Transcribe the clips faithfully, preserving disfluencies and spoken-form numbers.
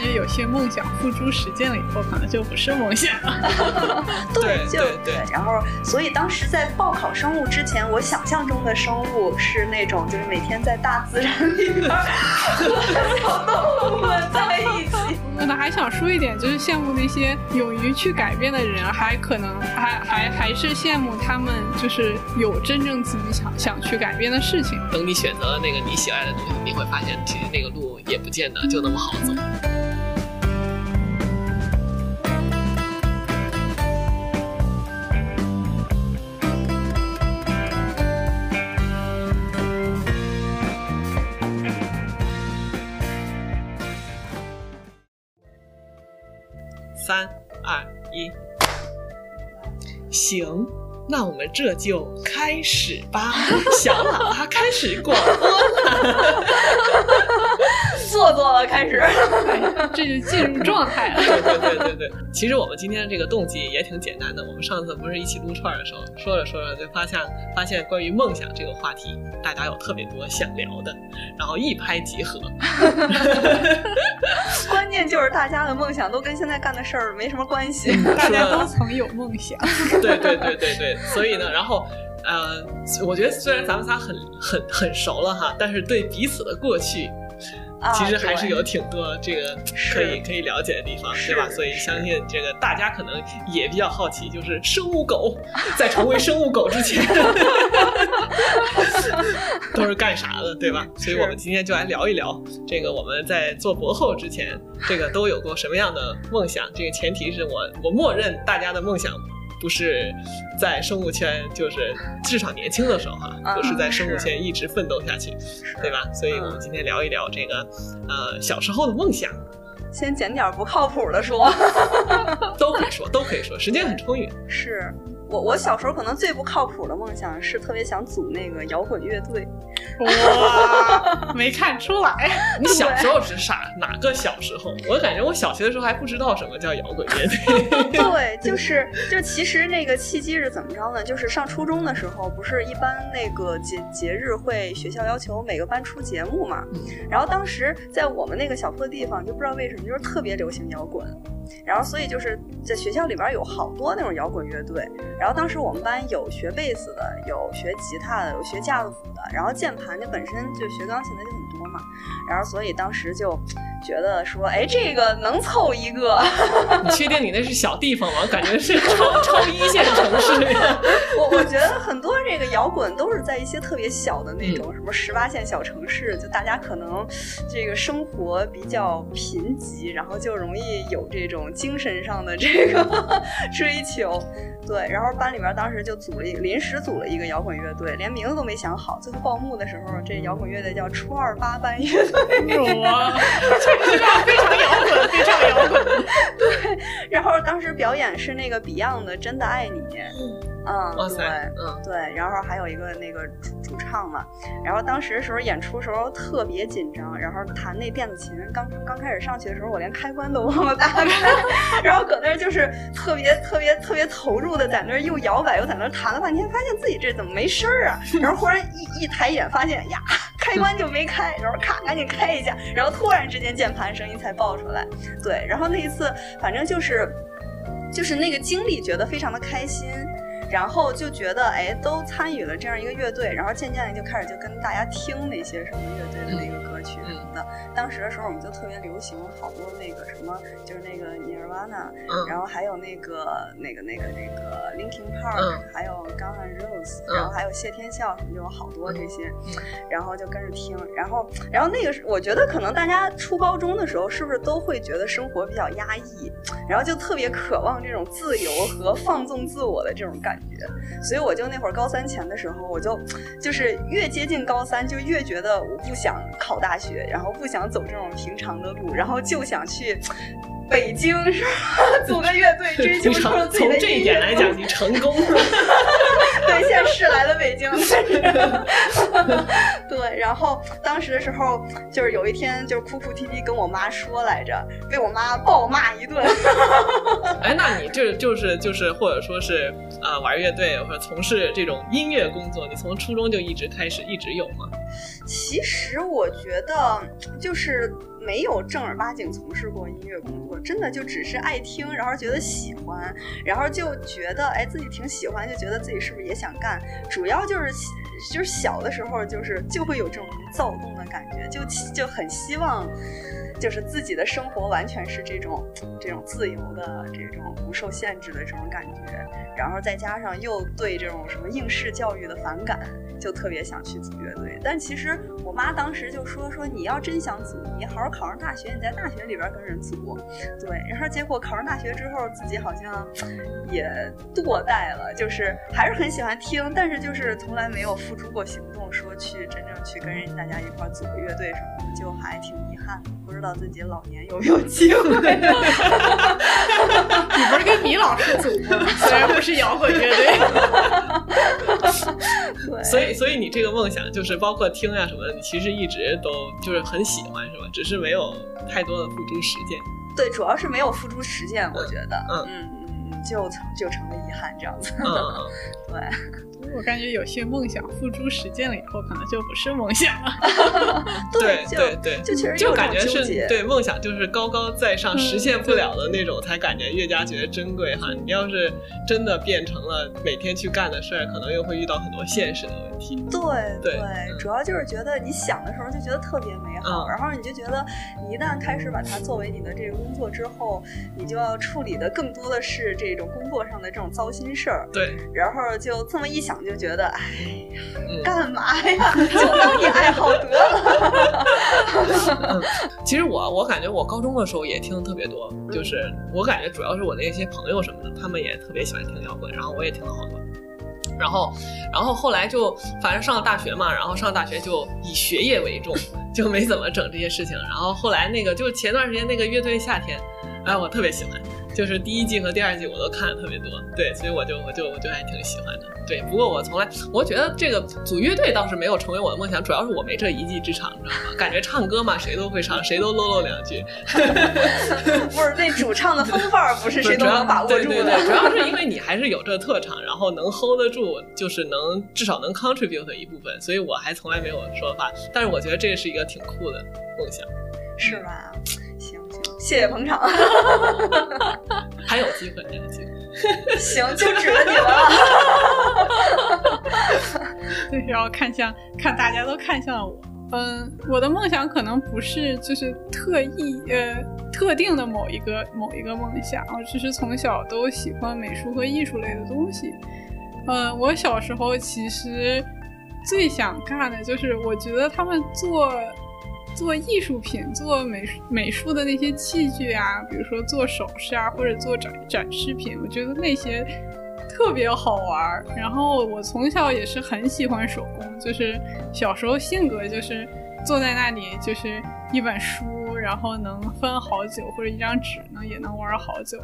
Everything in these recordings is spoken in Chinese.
感觉有些梦想付诸实践了以后可能就不是梦想了对就 对, 对, 对然后所以当时在报考生物之前，我想象中的生物是那种就是每天在大自然里边和小动物们在一起我呢还想说一点，就是羡慕那些勇于去改变的人，还可能还还还是羡慕他们就是有真正自己想想去改变的事情。等你选择了那个你喜爱的东西，你会发现其实那个路也不见得就那么好走。三二一，行，那我们这就开始吧。小喇叭开始广播了，做作了，开始，这就进入状态了。对对对对对，其实我们今天这个动机也挺简单的。我们上次不是一起撸串的时候，说着说着就发现发现关于梦想这个话题，大家有特别多想聊的，然后一拍即合。关键就是大家的梦想都跟现在干的事儿没什么关系，大家都曾有梦想。对对对对对，所以呢，然后呃，我觉得虽然咱们仨很很很熟了哈，但是对彼此的过去，其实还是有挺多这个可以、啊、可以了解的地方，对吧？所以相信这个大家可能也比较好奇，就是生物狗在成为生物狗之前都是干啥的，对吧？所以我们今天就来聊一聊这个我们在做博后之前，这个都有过什么样的梦想。这个前提是我我默认大家的梦想不是在生物圈，就是至少年轻的时候哈、啊，不、嗯、是在生物圈一直奋斗下去，对吧？所以我们今天聊一聊这个，呃，小时候的梦想。先捡点不靠谱的说，都可以说，都可以说，时间很充裕。是我，我小时候可能最不靠谱的梦想是特别想组那个摇滚乐队。哇，没看出来，你小时候是啥？哪个小时候？我感觉我小学的时候还不知道什么叫摇滚乐队。对，就是就其实那个契机是怎么着呢？就是上初中的时候，不是一般那个节节日会学校要求每个班出节目嘛，然后当时在我们那个小破地方，就不知道为什么。就是特别流行摇滚，然后所以就是在学校里边有好多那种摇滚乐队，然后当时我们班有学贝斯的，有学吉他的，有学架子鼓的，然后键盘就本身就学钢琴的就很多嘛，然后所以当时就觉得说，哎，这个能凑一个。你确定你那是小地方吗？感觉是超超一线城市。我我觉得很多这个摇滚都是在一些特别小的那种、嗯、什么十八线小城市，就大家可能这个生活比较贫瘠，然后就容易有这种精神上的这个追求。对，然后班里边当时就组了一临时组了一个摇滚乐队，连名字都没想好，最后报幕的时候，这摇滚乐队叫初二八班乐队。哇非常摇滚，非常摇滚。对，然后当时表演是那个 Beyond 的《真的爱你》。嗯，哇塞，嗯，对，然后还有一个那个主唱嘛，然后当时的时候演出时候特别紧张，然后弹那电子琴，刚刚开始上去的时候，我连开关都忘了打开，然后搁那就是特别特别特别投入的在那又摇摆又在那弹了半天，发现自己这怎么没声儿啊？然后忽然一一抬眼，发现呀，开关就没开，然后咔赶紧开一下，然后突然之间键盘声音才爆出来。对，然后那一次反正就是就是那个经历觉得非常的开心。然后就觉得哎，都参与了这样一个乐队，然后渐渐的就开始就跟大家听那些什么乐队的那个歌曲什么的。当时的时候我们就特别流行好多那个什么，就是那个 Nirvana， 然后还有那个那个那个那个 Linkin Park， 还有 Guns N' Roses， 然后还有谢天笑什么，就有好多这些，然后就跟着听。然后然后那个我觉得可能大家初高中的时候是不是都会觉得生活比较压抑，然后就特别渴望这种自由和放纵自我的这种感觉。所以我就那会儿高三前的时候，我就就是越接近高三就越觉得我不想考大学，然后不想走这种平常的路，然后就想去北京是吧，组个乐队追求出自己的。从这一点来讲你成功了。对，现在是来了北京。对，然后当时的时候就是有一天就是哭哭啼啼跟我妈说来着，被我妈暴骂一顿。哎，那你这就是就是或者说是呃玩乐队或者从事这种音乐工作，你从初中就一直开始一直有吗？其实我觉得就是没有正儿八经从事过音乐工作，真的就只是爱听，然后觉得喜欢，然后就觉得哎自己挺喜欢，就觉得自己是不是也想干，主要就是就是小的时候就是就会有这种躁动的感觉，就就很希望就是自己的生活完全是这种这种自由的这种不受限制的这种感觉，然后再加上又对这种什么应试教育的反感，就特别想去组乐队。但其实我妈当时就说说你要真想组，你好好考上大学，你在大学里边跟人组。对，然后结果考上大学之后自己好像也堕怠了，就是还是很喜欢听，但是就是从来没有付诸过行动，说去真正去跟人大家一块组个乐队什么的，就还挺遗憾的，不知道自己老年有没有机会。你不是跟米老师组吗？虽然不是摇滚乐队。对，所以所以你这个梦想就是包括听啊什么的，你其实一直都就是很喜欢是吧？只是没有太多的付诸实践。对，主要是没有付诸实践，我觉得嗯嗯嗯就就成了遗憾这样子。嗯、对。我感觉有些梦想付诸实践了以后可能就不是梦想了。对对对，就确实就感觉是对梦想就是高高在上、嗯、实现不了的那种才感觉越加觉得珍贵哈。你要是真的变成了每天去干的事儿，可能又会遇到很多现实的问题。对 对, 对、嗯、主要就是觉得你想的时候就觉得特别美好、嗯、然后你就觉得你一旦开始把它作为你的这个工作之后，你就要处理的更多的是这种工作上的这种糟心事儿。对，然后就这么一想就觉得哎呀、嗯、干嘛呀，就当你爱好得了。、嗯、其实我我感觉我高中的时候也听的特别多，就是我感觉主要是我的一些朋友什么的，他们也特别喜欢听摇滚，然后我也听了好多，然后然后后来就反正上了大学嘛，然后上了大学就以学业为重，就没怎么整这些事情。然后后来那个就前段时间那个乐队夏天，哎我特别喜欢，就是第一季和第二季我都看的特别多。对，所以我就我就我就还挺喜欢的。对，不过我从来我觉得这个组乐队倒是没有成为我的梦想，主要是我没这一技之长，你知道吗？感觉唱歌嘛，谁都会唱，谁都啰啰两句。不是那主唱的风范不是谁都能把握住的。对对对，主要是因为你还是有这特长，然后能 hold 得住，就是能至少能 contribute 的一部分，所以我还从来没有说吧。但是我觉得这是一个挺酷的梦想，是吧？谢谢捧场。还有机会，还有机会。行，就指着你了。对，然后看向看大家都看向我。嗯，我的梦想可能不是就是特意呃特定的某一个某一个梦想，我只是从小都喜欢美术和艺术类的东西。嗯，我小时候其实最想干的就是，我觉得他们做。做艺术品做 美, 美术的那些器具啊，比如说做首饰啊，或者做 展, 展示品，我觉得那些特别好玩。然后我从小也是很喜欢手工，就是小时候性格就是坐在那里就是一本书然后能翻好久，或者一张纸呢也能玩好久，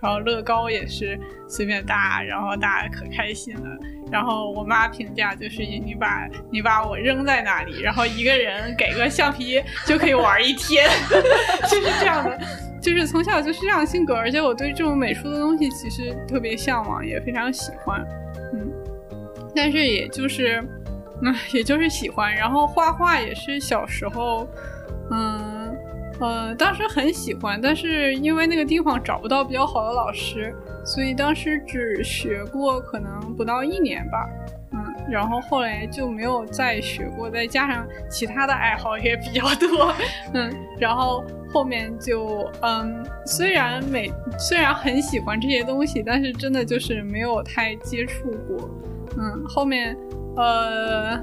然后乐高也是随便搭，然后大家可开心了。然后我妈评价就是你把你把我扔在那里，然后一个人给个橡皮就可以玩一天。就是这样的，就是从小就是这样性格，而且我对这种美术的东西其实特别向往，也非常喜欢。嗯，但是也就是嗯，也就是喜欢。然后画画也是小时候嗯呃，当时很喜欢，但是因为那个地方找不到比较好的老师，所以当时只学过可能不到一年吧。嗯，然后后来就没有再学过，再加上其他的爱好也比较多。嗯，然后后面就嗯，虽然每虽然很喜欢这些东西，但是真的就是没有太接触过。嗯，后面呃，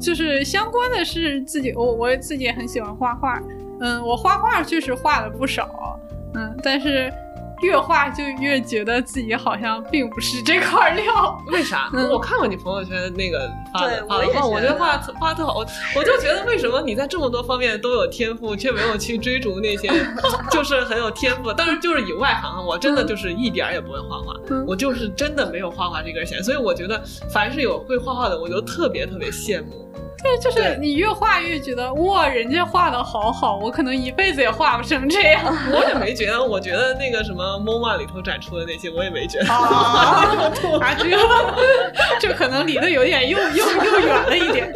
就是相关的是自己我我自己也很喜欢画画。嗯，我画画确实画了不少。嗯，但是越画就越觉得自己好像并不是这块料。为啥、嗯、我看过你朋友圈那个发的画，我觉得画画特好，我就觉得为什么你在这么多方面都有天赋，却没有去追逐那些就是很有天赋。当然就是以外行，我真的就是一点也不会画画、嗯、我就是真的没有画画这根弦，所以我觉得凡是有会画画的我就特别特别羡慕。对，就是你越画越觉得哇，人家画的好好，我可能一辈子也画不成这样。我也没觉得，我觉得那个什么 MoMA 里头展出的那些，我也没觉得啊，这这可能离得有点又又又远了一点。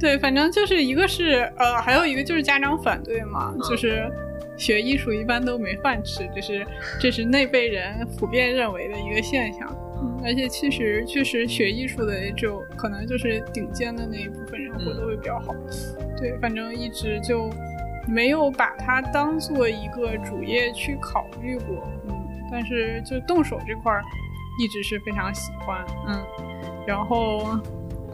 对，反正就是一个是呃，还有一个就是家长反对嘛，嗯、就是。学艺术一般都没饭吃，这是这是那辈人普遍认为的一个现象。嗯，而且其实确实学艺术的就可能就是顶尖的那一部分人活得会比较好。嗯、对，反正一直就没有把它当做一个主业去考虑过。嗯，但是就动手这块一直是非常喜欢。嗯，然后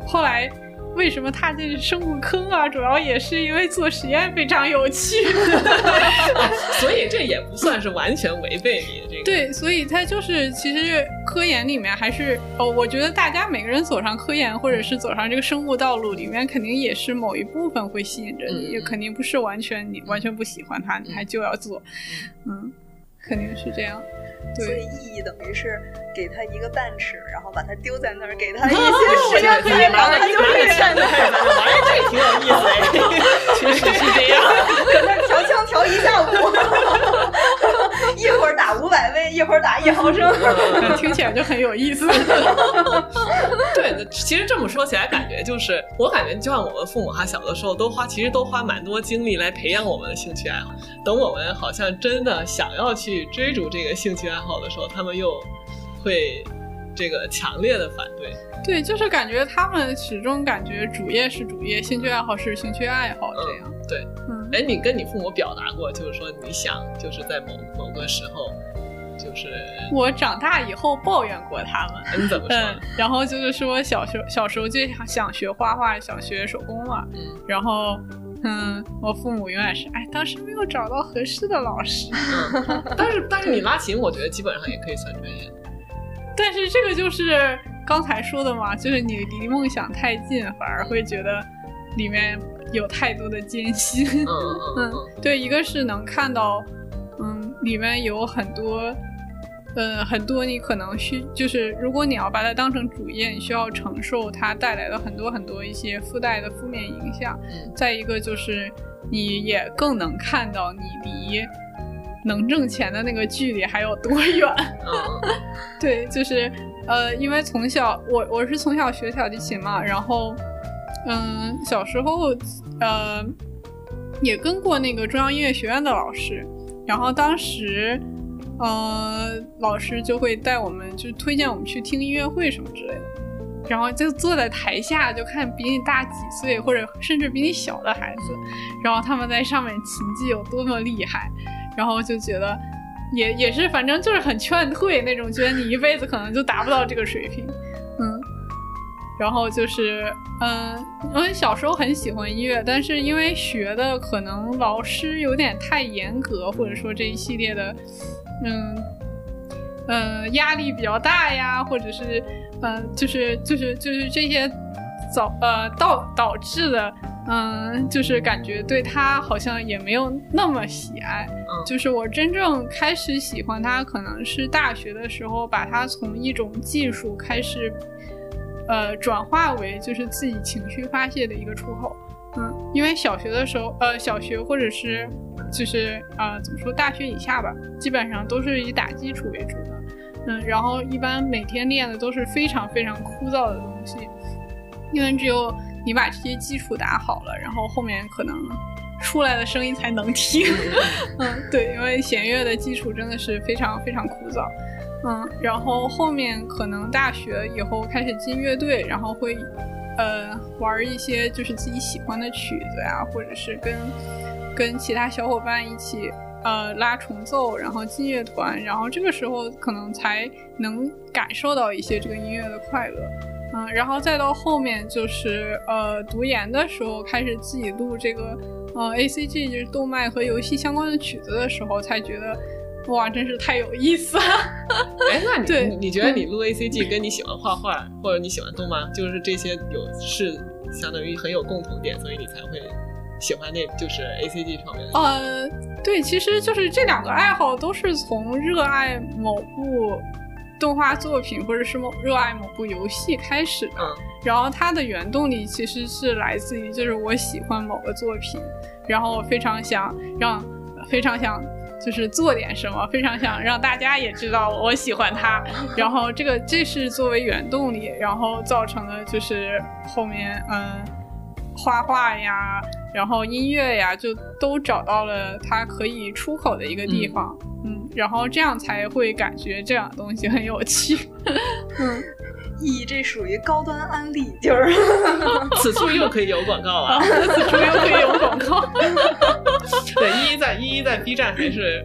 后来。为什么踏进生物坑啊？主要也是因为做实验非常有趣、啊，所以这也不算是完全违背你的这个。对，所以它就是其实科研里面还是哦，我觉得大家每个人走上科研或者是走上这个生物道路里面，肯定也是某一部分会吸引着你，也、嗯、肯定不是完全你完全不喜欢它，你还就要做，嗯，肯定是这样。所以意义等于是给他一个蛋吃，然后把它丢在那儿，给他一些时间可以玩的，就可以站在那儿玩，这挺有意思的，其实是这样，搁那调枪调一下午，一会儿打五百位，一会儿打一毫升，听起来就很有意思。对，其实这么说起来，感觉就是我感觉就像我们父母哈，小的时候都花，其实都花蛮多精力来培养我们的兴趣爱好。等我们好像真的想要去追逐这个兴趣爱好。好的时候他们又会这个强烈的反对。对，就是感觉他们始终感觉主业是主业，兴趣爱好是兴趣爱好这样、嗯、对、嗯、哎，你跟你父母表达过就是说你想就是在某某个时候就是我长大以后抱怨过他们、嗯、怎么说、嗯、然后就是说小时候小时候就想学画画，想学手工嘛、嗯、然后嗯，我父母永远是哎，当时没有找到合适的老师。嗯、但是但是你拉琴，我觉得基本上也可以算专业。但是这个就是刚才说的嘛，就是你离梦想太近，反而会觉得里面有太多的艰辛。嗯嗯，对，一个是能看到，嗯，里面有很多，呃，很多你可能需就是如果你要把它当成主业，你需要承受它带来的很多很多一些附带的负面影响。再一个就是你也更能看到你离能挣钱的那个距离还有多远。对，就是呃，因为从小我我是从小学小提琴嘛，然后嗯、呃，小时候呃也跟过那个中央音乐学院的老师，然后当时。呃，老师就会带我们，就推荐我们去听音乐会什么之类的，然后就坐在台下，就看比你大几岁或者甚至比你小的孩子，然后他们在上面琴技有多么厉害，然后就觉得也也是反正就是很劝退那种，觉得你一辈子可能就达不到这个水平。嗯，然后就是嗯，我小时候很喜欢音乐，但是因为学的可能老师有点太严格，或者说这一系列的嗯呃压力比较大呀，或者是呃就是就是就是这些早呃导导致的嗯、呃、就是感觉对他好像也没有那么喜爱、嗯、就是我真正开始喜欢他可能是大学的时候，把他从一种技术开始呃转化为就是自己情绪发泄的一个出口。嗯，因为小学的时候呃小学或者是就是呃怎么说大学以下吧，基本上都是以打基础为主的。嗯，然后一般每天练的都是非常非常枯燥的东西，因为只有你把这些基础打好了，然后后面可能出来的声音才能听。嗯，对，因为弦乐的基础真的是非常非常枯燥。嗯，然后后面可能大学以后开始进乐队，然后会呃玩一些就是自己喜欢的曲子呀、啊，或者是跟跟其他小伙伴一起呃拉重奏，然后进乐团，然后这个时候可能才能感受到一些这个音乐的快乐。嗯，然后再到后面就是呃读研的时候开始自己录这个呃 A C G 就是动脉和游戏相关的曲子的时候，才觉得哇真是太有意思了。哎，那你对你觉得你录 A C G 跟你喜欢画画、嗯、或者你喜欢动漫就是这些有是相当于很有共同点，所以你才会喜欢那就是 A C G 方面的。呃，对，其实就是这两个爱好都是从热爱某部动画作品或者是热爱某部游戏开始的、嗯、然后它的原动力其实是来自于就是我喜欢某个作品，然后非常想让非常想就是做点什么，非常想让大家也知道我喜欢它，然后这个这是作为原动力，然后造成了就是后面嗯画画呀然后音乐呀就都找到了它可以出口的一个地方， 嗯, 嗯，然后这样才会感觉这样的东西很有趣。嗯，意义这属于高端安利，就是此处又可以有广告啊，此处又可以有广告。对，意义在意义在 B 站还是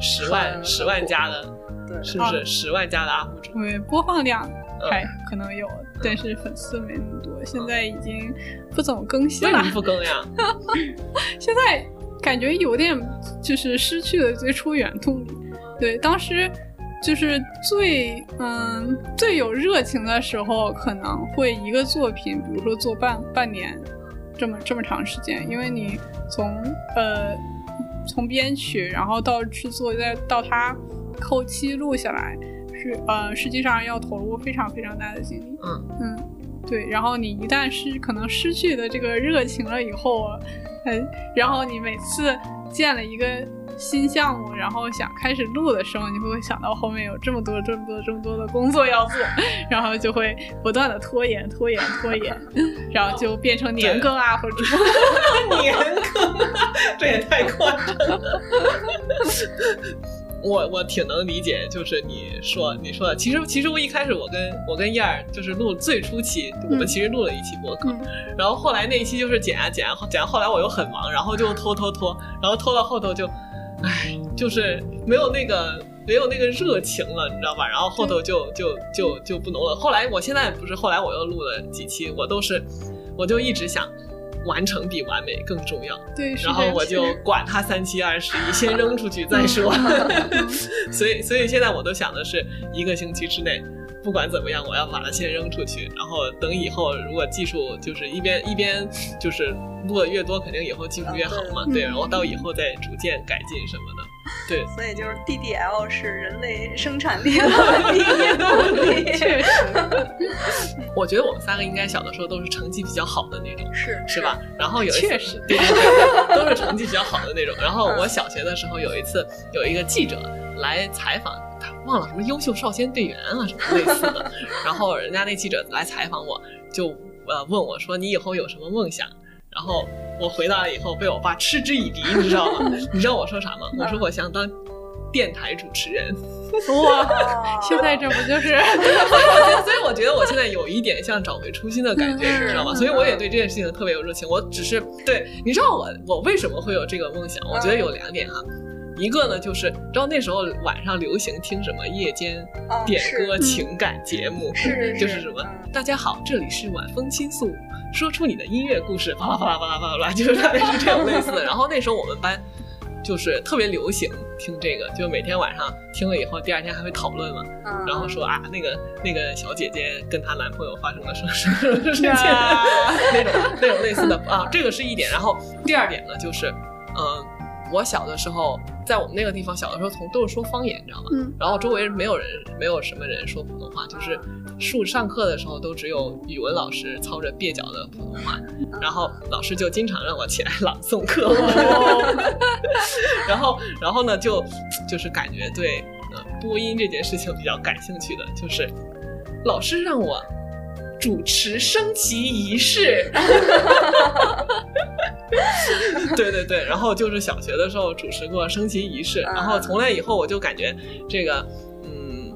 十万十万加的，对，是不是十万加的啊？对，播放量还可能有，嗯、但是粉丝没那么多。嗯、现在已经不怎么更新了，为什么不更呀？现在感觉有点就是失去了最初原动力。对，当时。就是最嗯最有热情的时候，可能会一个作品，比如说做半半年，这么这么长时间，因为你从呃从编曲，然后到制作，再到它后期录下来，是呃实际上要投入非常非常大的精力。嗯嗯，对。然后你一旦是可能失去的这个热情了以后，嗯，然后你每次建了一个。新项目，然后想开始录的时候，你会想到后面有这么多、这么多、这么多的工作要做，然后就会不断的拖延、拖延、拖延，然后就变成年更啊，或者年更，这也太夸张了。我我挺能理解，就是你说你说的，其实其实我一开始我跟我跟燕儿就是录最初期，我们其实录了一期播客，嗯、然后后来那一期就是剪啊剪啊剪啊，后来我又很忙，然后就拖拖拖，然后拖到后头就。唉，就是没有那个没有那个热情了，你知道吧？然后后头就就就就不浓了。后来我现在不是，后来我又录了几期，我都是，我就一直想完成比完美更重要。对，然后我就管它三七二十一，先扔出去再说。所以所以现在我都想的是，一个星期之内，不管怎么样，我要把它先扔出去，然后等以后如果技术就是一边一边就是。录的越多肯定以后技术越好嘛、啊、对, 对，然后到以后再逐渐改进什么的，对，所以就是 D D L 是人类生产力的第一动力。确实我觉得我们三个应该小的时候都是成绩比较好的那种，是是吧，然后有一次确实对对对都是成绩比较好的那种，然后我小学的时候有一次有一个记者来采访，他忘了什么优秀少先队员啊什么类似的，然后人家那记者来采访我就呃问我说你以后有什么梦想，然后我回答了以后被我爸嗤之以鼻，你知道吗？你知道我说啥吗？我说我想当电台主持人。哇，现在这不就是所以我觉得我现在有一点像找回初心的感觉，你知道吗？所以我也对这件事情特别有热情。我只是对，你知道我我为什么会有这个梦想，我觉得有两点啊。一个呢就是知道那时候晚上流行听什么夜间点歌情感节目、哦、是、嗯、就是什么、嗯、大家好，这里是晚风倾诉，说出你的音乐故事，巴拉巴拉巴拉巴拉，就是大概是这样类似的。然后那时候我们班就是特别流行听这个，就每天晚上听了以后第二天还会讨论嘛、嗯、然后说啊那个那个小姐姐跟她男朋友发生了什么什么事情、啊、那种那种类似的啊，这个是一点。然后第二点呢就是嗯、呃我小的时候在我们那个地方，小的时候从都是说方言，你知道吗、嗯、然后周围没有人没有什么人说普通话，就是数上课的时候都只有语文老师操着蹩脚的普通话，然后老师就经常让我起来朗诵课文、哦、然后然后呢就就是感觉对、呃、播音这件事情比较感兴趣的，就是老师让我主持升旗仪式对对对，然后就是小学的时候主持过升旗仪式，然后从来以后我就感觉这个嗯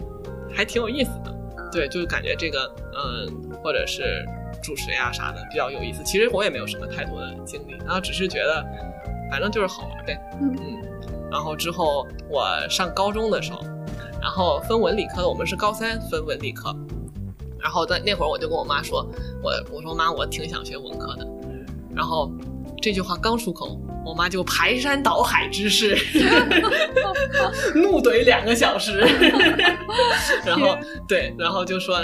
还挺有意思的，对，就是感觉这个嗯或者是主持呀啥的比较有意思。其实我也没有什么太多的经历，然后只是觉得反正就是好玩呗，嗯。然后之后我上高中的时候，然后分文理科的，我们是高三分文理科，然后在那会儿我就跟我妈说，我我说妈，我挺想学文科的。然后这句话刚出口，我妈就排山倒海之势，怒怼两个小时。然后对，然后就说啊，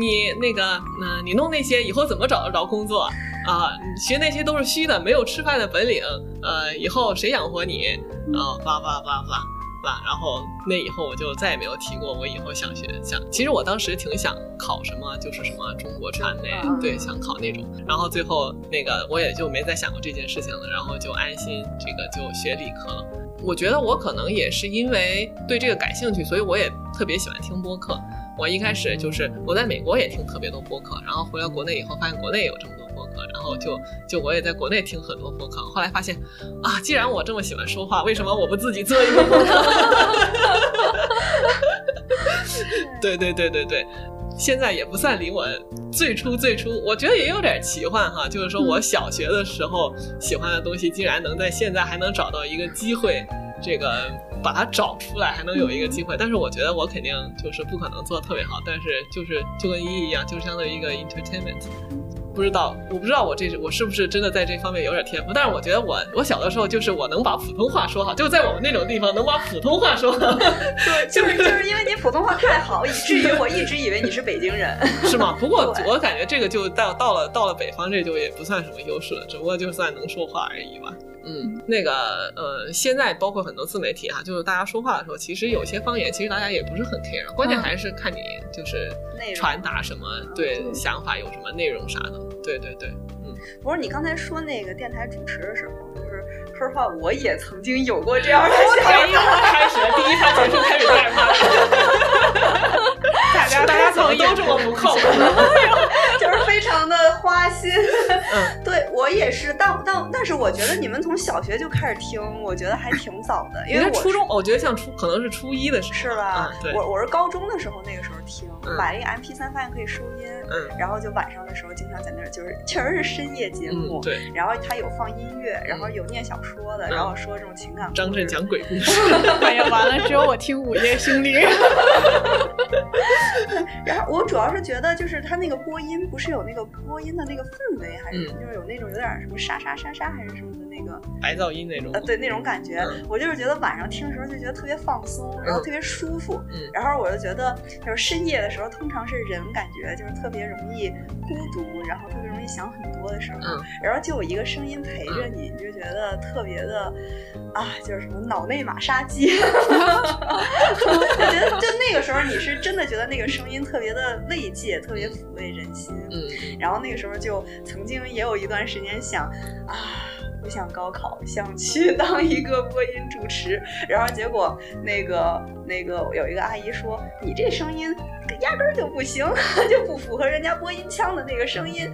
你那个，嗯、呃，你弄那些以后怎么找得着工作啊、呃？学那些都是虚的，没有吃饭的本领。呃，以后谁养活你？啊、呃，哇哇哇哇！了，然后那以后我就再也没有提过我以后想学想，其实我当时挺想考什么就是什么中国传媒，对，想考那种，然后最后那个我也就没再想过这件事情了，然后就安心这个就学理科了。我觉得我可能也是因为对这个感兴趣，所以我也特别喜欢听播客。我一开始就是我在美国也听特别多播客，然后回到国内以后发现国内也有这么多播客，然后就就我也在国内听很多播客，后来发现啊，既然我这么喜欢说话，为什么我不自己做一个播客？对对对对对，现在也不算离我最初最初我觉得也有点奇幻哈，就是说我小学的时候喜欢的东西竟然能在现在还能找到一个机会，这个把它找出来还能有一个机会，但是我觉得我肯定就是不可能做得特别好，但是就是就跟一一一样，就是相当于一个 entertainment。 不知道我不知道我这我是不是真的在这方面有点天赋，但是我觉得我我小的时候就是我能把普通话说好，就在我们那种地方能把普通话说好。对，就是就是因为你普通话太好，以至于我一直以为你是北京人。是吗？不过我感觉这个就到到了到了北方，这就也不算什么优势了，只不过就算能说话而已吧。嗯，那个呃，现在包括很多自媒体啊，就是大家说话的时候，其实有些方言，其实大家也不是很 care， 关键还是看你就是传达什么，对，想法有什么内容啥的。对对对，嗯。不是你刚才说那个电台主持的时候，就是说实话，我也曾经有过这样的想法。开始第一趴结束开始大骂。大家大家怎么都这么不靠谱？就是非常的花心。嗯，对我也是，但但但是我觉得你们从小学就开始听，我觉得还挺早的，因为我初中，我觉得像初可能是初一的时候，是吧？嗯、我我是高中的时候那个时候听，嗯、买了一个 M P 三，发现可以收音，嗯，然后就晚上的时候经常在那儿，就是确实是深夜节目，嗯、对，然后它有放音乐，然后有念小说的，嗯、然后说这种情感故事，张震讲鬼故事，哎呀，完了，只有我听午夜凶铃。然后我主要是觉得就是他那个播音不是有那个播音的那个氛围，还是就是有那种有点什么沙沙沙沙还是什么的那个白噪音那种、呃、对那种感觉、嗯、我就是觉得晚上听的时候就觉得特别放松，然后特别舒服、嗯、然后我就觉得就是深夜的时候通常是人感觉就是特别容易孤独，然后特别容易想很多的时候、嗯、然后就有一个声音陪着你，你就觉得特别的啊，就是什么脑内马杀鸡。我觉得就那个时候你是真的觉得那个声音特别的慰藉，特别抚慰人心。嗯，然后那个时候就曾经也有一段时间想啊，不想高考，想去当一个播音主持。然后结果那个那个有一个阿姨说，你这声音压根儿就不行，就不符合人家播音腔的那个声音。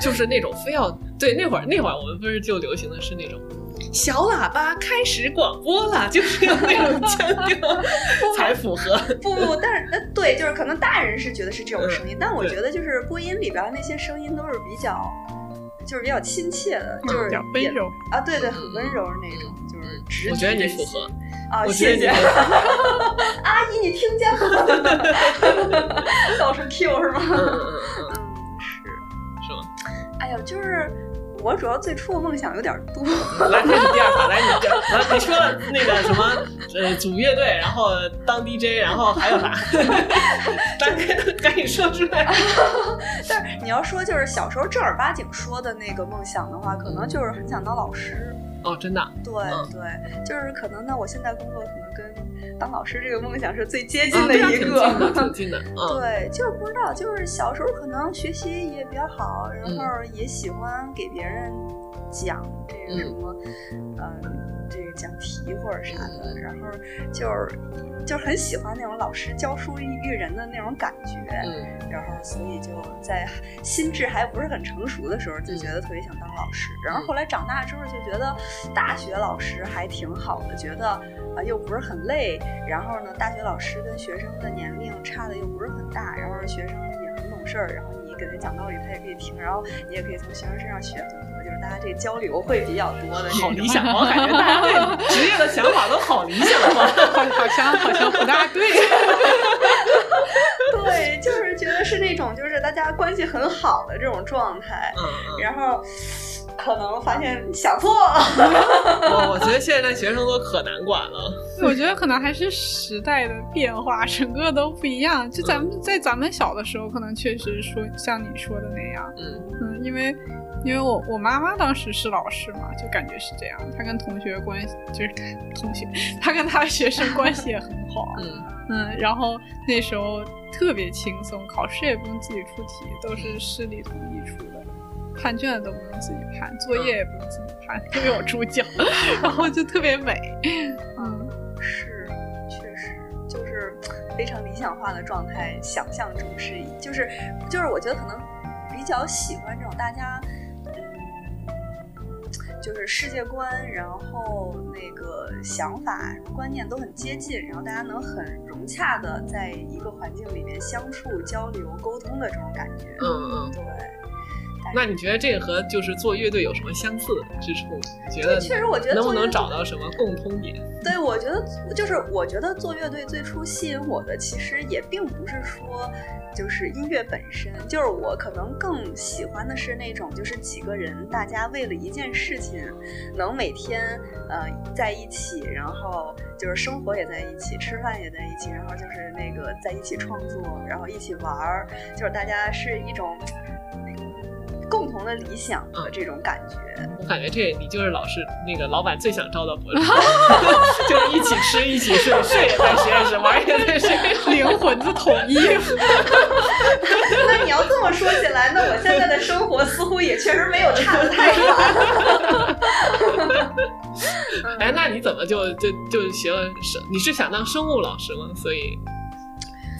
就是那种非要对那会儿那会儿我们不是就流行的是那种。小喇叭开始广播了，就是有那种腔调才符合。不不，但是对，就是可能大人是觉得是这种声音，嗯、但我觉得就是播音里边那些声音都是比较，就是比较亲切的，就是比较温柔啊，对对，很温柔的那种，就是直。我觉得你符合。啊、哦，谢谢阿姨，你听见了？到处 Q 是吗？嗯嗯嗯，是是吗？哎呀，就是。我主要最初的梦想有点多。来，开始第二趴，来你讲。然后你说了那个什么，呃，组乐队，然后当 D J， 然后还有啥？赶紧赶紧说出来。但是你要说就是小时候正儿八经说的那个梦想的话，可能就是很想当老师。哦，真的？对、嗯、对，就是可能呢，我现在工作可能跟当老师这个梦想是最接近的一个，嗯、挺近的。近的嗯、对，就是不知道，就是小时候可能学习也比较好，然后也喜欢给别人讲这个什么，嗯，呃、这个讲题或者啥的，然后就是就是很喜欢那种老师教书育人的那种感觉，嗯、然后所以就在心智还不是很成熟的时候，就觉得特别想当老师。然后后来长大之后就觉得大学老师还挺好的，觉得。啊，又不是很累，然后呢，大学老师跟学生的年龄差的又不是很大，然后学生也很懂事儿，然后你给他讲道理，他也可以听，然后你也可以从学生身上学很多，就是大家这交流会比较多的。好理想，我感觉大家对职业的想法都好理想啊，好像好像不大对。对，就是觉得是那种就是大家关系很好的这种状态，嗯、然后。可能发现想错了。我我觉得现在学生都可难管了。我觉得可能还是时代的变化，整个都不一样。就咱们、嗯、在咱们小的时候，可能确实说像你说的那样，嗯嗯，因为因为我我妈妈当时是老师嘛，就感觉是这样，她跟同学关系就是同学，她跟她学生关系也很好，嗯嗯，然后那时候特别轻松，考试也不用自己出题，都是师里统一出的，判卷都不用自己判，作业也不用自己判，都有助教，然后就特别美，嗯，是，确实就是非常理想化的状态，想象中是，就是就是我觉得可能比较喜欢这种大家。就是世界观，然后那个想法、观念都很接近，然后大家能很融洽的在一个环境里面相处、交流、沟通的这种感觉。嗯嗯，对。那你觉得这个和就是做乐队有什么相似之处？觉得确实，我觉得能不能找到什么共通点？对，我觉得就是我觉得做乐队最初吸引我的，其实也并不是说就是音乐本身，就是我可能更喜欢的是那种就是几个人大家为了一件事情能每天呃在一起，然后就是生活也在一起，吃饭也在一起，然后就是那个在一起创作，然后一起玩，就是大家是一种共同的理想的这种感觉。嗯、我感觉这你就是老师那个老板最想招的博士，就是一起吃一起睡，睡也在实验室，玩也在实验室，灵魂的统一。那你要这么说起来，那我现在的生活似乎也确实没有差得太远。哎，那你怎么就就就学了生？你是想当生物老师吗？所以。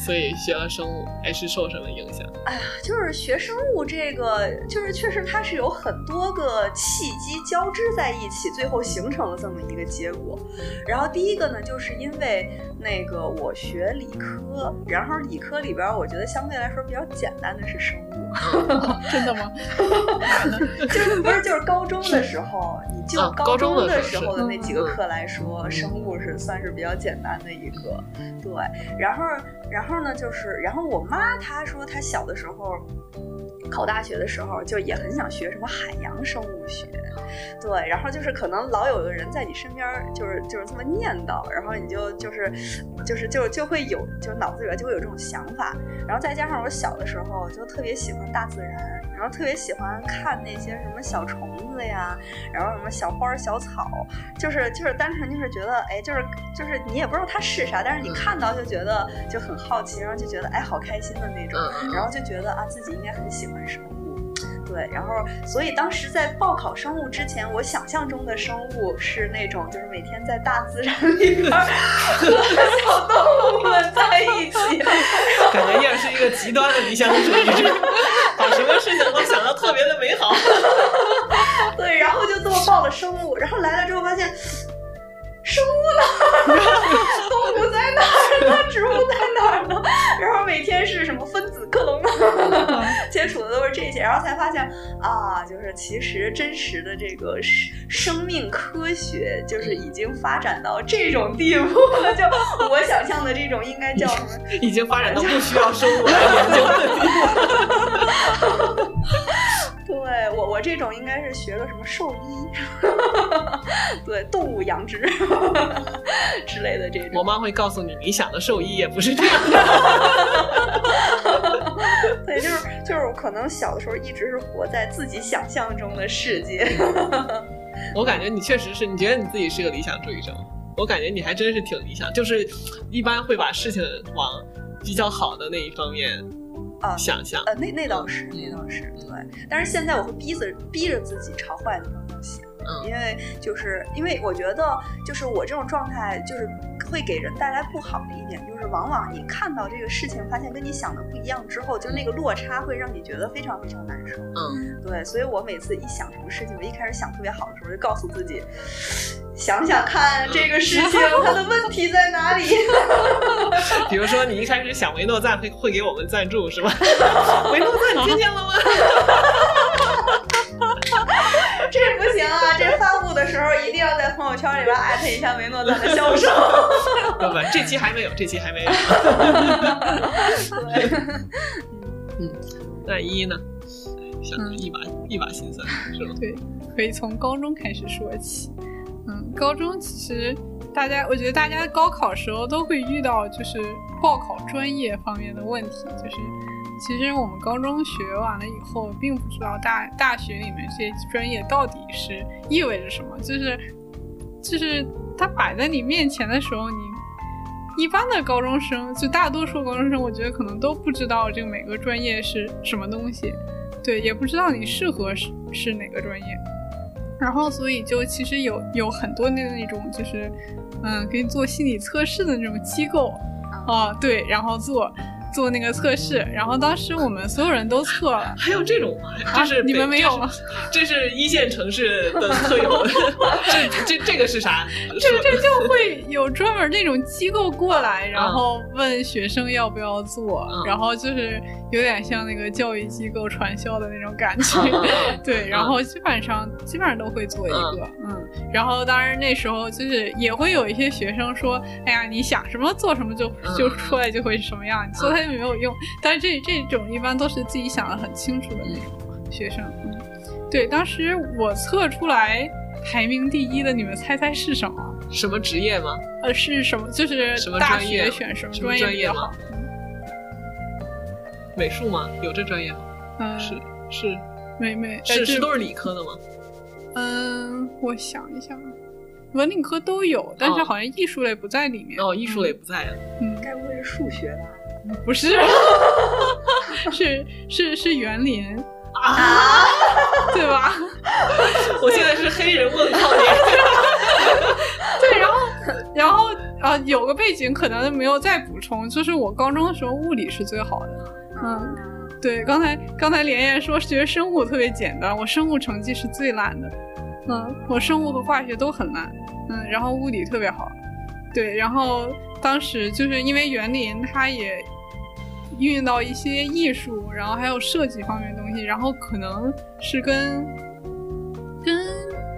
所以学了生物还是受什么影响？哎呀，就是学生物这个，就是确实它是有很多个契机交织在一起，最后形成了这么一个结果。然后第一个呢，就是因为那个我学理科，然后理科里边我觉得相对来说比较简单的是生物。真的吗？就是不是就是高中的时候，你就高中的时候的那几个课来说，嗯、生物是算是比较简单的一个。对，然后然后。然后呢，就是，然后我妈她说，她小的时候考大学的时候，就也很想学什么海洋生物学，对，然后就是可能老有个人在你身边，就是就是这么念叨，然后你就就是就是就就会有，就脑子里边就会有这种想法，然后再加上我小的时候就特别喜欢大自然，然后特别喜欢看那些什么小虫子呀，然后什么小花小草，就是就是单纯就是觉得，哎，就是就是你也不知道它是啥，但是你看到就觉得就很好奇，然后就觉得哎好开心的那种，然后就觉得啊自己应该很喜欢生物。对，然后所以当时在报考生物之前，我想象中的生物是那种就是每天在大自然里边和小动物们在一起，感觉也是一个极端的理想主义，把什么事情都想到特别的美好。对，然后就这么报了生物，然后来了之后发现生物呢？动物在哪儿呢？植物在哪儿呢？然后每天是什么分子克隆呢？接触的都是这些，然后才发现啊，就是其实真实的这个生命科学就是已经发展到这种地步了，就我想象的这种应该叫什么？已经发展到不需要生物来研究的地步了。对，我我这种应该是学个什么兽医，对，动物养殖之类的这种。我妈会告诉你，你想的兽医也不是这样的。对，就是就是我可能小的时候一直是活在自己想象中的世界。我感觉你确实是，你觉得你自己是个理想主义者吗？我感觉你还真是挺理想，就是一般会把事情往比较好的那一方面。啊、呃，想象，呃，那那倒是，那倒是，对。但是现在我会逼着逼着自己朝坏的方向想，因为就是因为我觉得，就是我这种状态，就是会给人带来不好的一点，就是往往你看到这个事情，发现跟你想的不一样之后，就那个落差会让你觉得非常非常难受。嗯，对。所以我每次一想什么事情，我一开始想特别好的时候，就告诉自己，想想看这个事情它的问题在哪里。比如说，你一开始想维诺赞会会给我们赞助是吧？维诺赞，你听见了吗？这不行啊！这发布的时候一定要在朋友圈里边艾特一下维诺赞的销售。不不，这期还没有，这期还没有。嗯，那一呢？想一把、嗯、一把辛酸是吧？对，可以从高中开始说起。嗯，高中其实大家，我觉得大家高考时候都会遇到，就是报考专业方面的问题，就是其实我们高中学完了以后并不知道大大学里面这些专业到底是意味着什么，就是就是它摆在你面前的时候，你一般的高中生，就大多数高中生我觉得可能都不知道这个每个专业是什么东西，对，也不知道你适合 是, 是哪个专业，然后所以就其实有有很多那种就是嗯，给你做心理测试的那种机构啊，对，然后做做那个测试，然后当时我们所有人都测了。还有这种吗？这是、啊、你们没有吗？这 是, 这是一线城市的特有的这这这个是啥？这这就会有专门那种机构过来，然后问学生要不要做、嗯、然后就是有点像那个教育机构传销的那种感觉、嗯、对，然后基本上、嗯、基本上都会做一个 嗯, 嗯，然后当然那时候就是也会有一些学生说哎呀你想什么做什么就、嗯、就出来就会什么样，你做他没有用，但是这这种一般都是自己想得很清楚的那种学生、嗯、对，当时我测出来排名第一的，你们猜猜是什么？什么职业吗？呃，是什么？就是大学选什么专业比较好？美术吗？有这专业吗？嗯，是是没没是是都是理科的吗？嗯，我想一想，文理科都有，但是好像艺术类不在里面。哦，艺术类不在啊。嗯，该不会是数学吧？不是是是是园林啊，对吧？我现在是黑人问号脸对，然后然后啊、呃，有个背景可能没有再补充，就是我高中的时候物理是最好的，嗯，对，刚才刚才连夜说学生物特别简单，我生物成绩是最烂的，嗯，我生物和化学都很烂，嗯，然后物理特别好，对，然后当时就是因为园林它也运用到一些艺术，然后还有设计方面的东西，然后可能是跟跟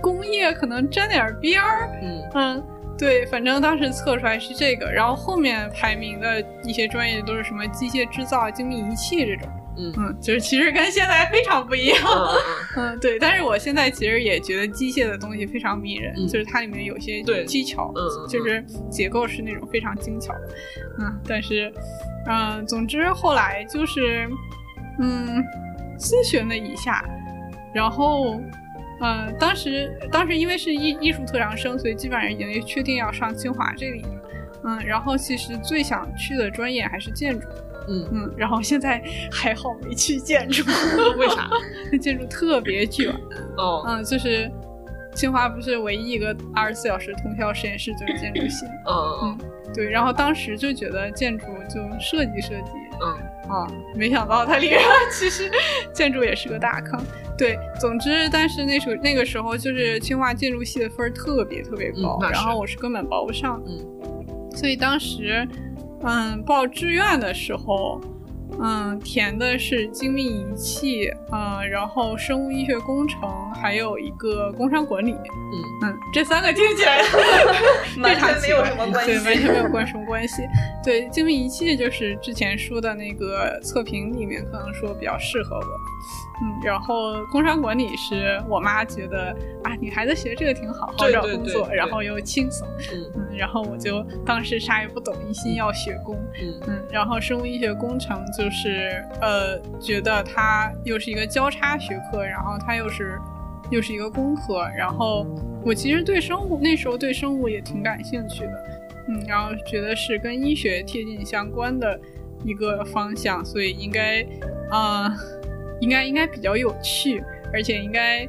工业可能沾点边儿，嗯嗯，对，反正当时测出来是这个，然后后面排名的一些专业都是什么机械制造、精密仪器这种，嗯嗯，就是其实跟现在非常不一样，嗯，对，但是我现在其实也觉得机械的东西非常迷人，嗯、就是它里面有些技巧，就是结构是那种非常精巧的，嗯，但是，嗯、呃，总之后来就是，嗯，咨询了一下，然后，呃，当时当时因为是艺艺术特长生，所以基本上已经确定要上清华这里了，嗯，然后其实最想去的专业还是建筑。嗯嗯，然后现在还好没去建筑，为啥？那建筑特别卷哦，嗯，就是清华不是唯一一个二十四小时通宵实验室就是建筑系，嗯嗯，对，然后当时就觉得建筑就设计设计，嗯啊，没想到它里面其实建筑也是个大坑，对，总之，但是那时候那个时候就是清华建筑系的分特别特别高，嗯、然后我是根本报不上，嗯，所以当时。嗯，报志愿的时候，嗯，填的是精密仪器，嗯，然后生物医学工程，还有一个工商管理，嗯嗯，这三个听起来完全没有什么关系，对，完全没有关什么关系。对，精密仪器就是之前说的那个测评里面可能说比较适合我，嗯，然后工商管理是我妈觉得啊，女孩子学这个挺好，好找工作，然后又轻松，嗯。然后我就当时啥也不懂，一心要学工，嗯嗯，然后生物医学工程就是呃，觉得它又是一个交叉学科，然后它又是又是一个工科，然后我其实对生物那时候对生物也挺感兴趣的，嗯，然后觉得是跟医学贴近相关的一个方向，所以应该啊、呃，应该应该比较有趣，而且应该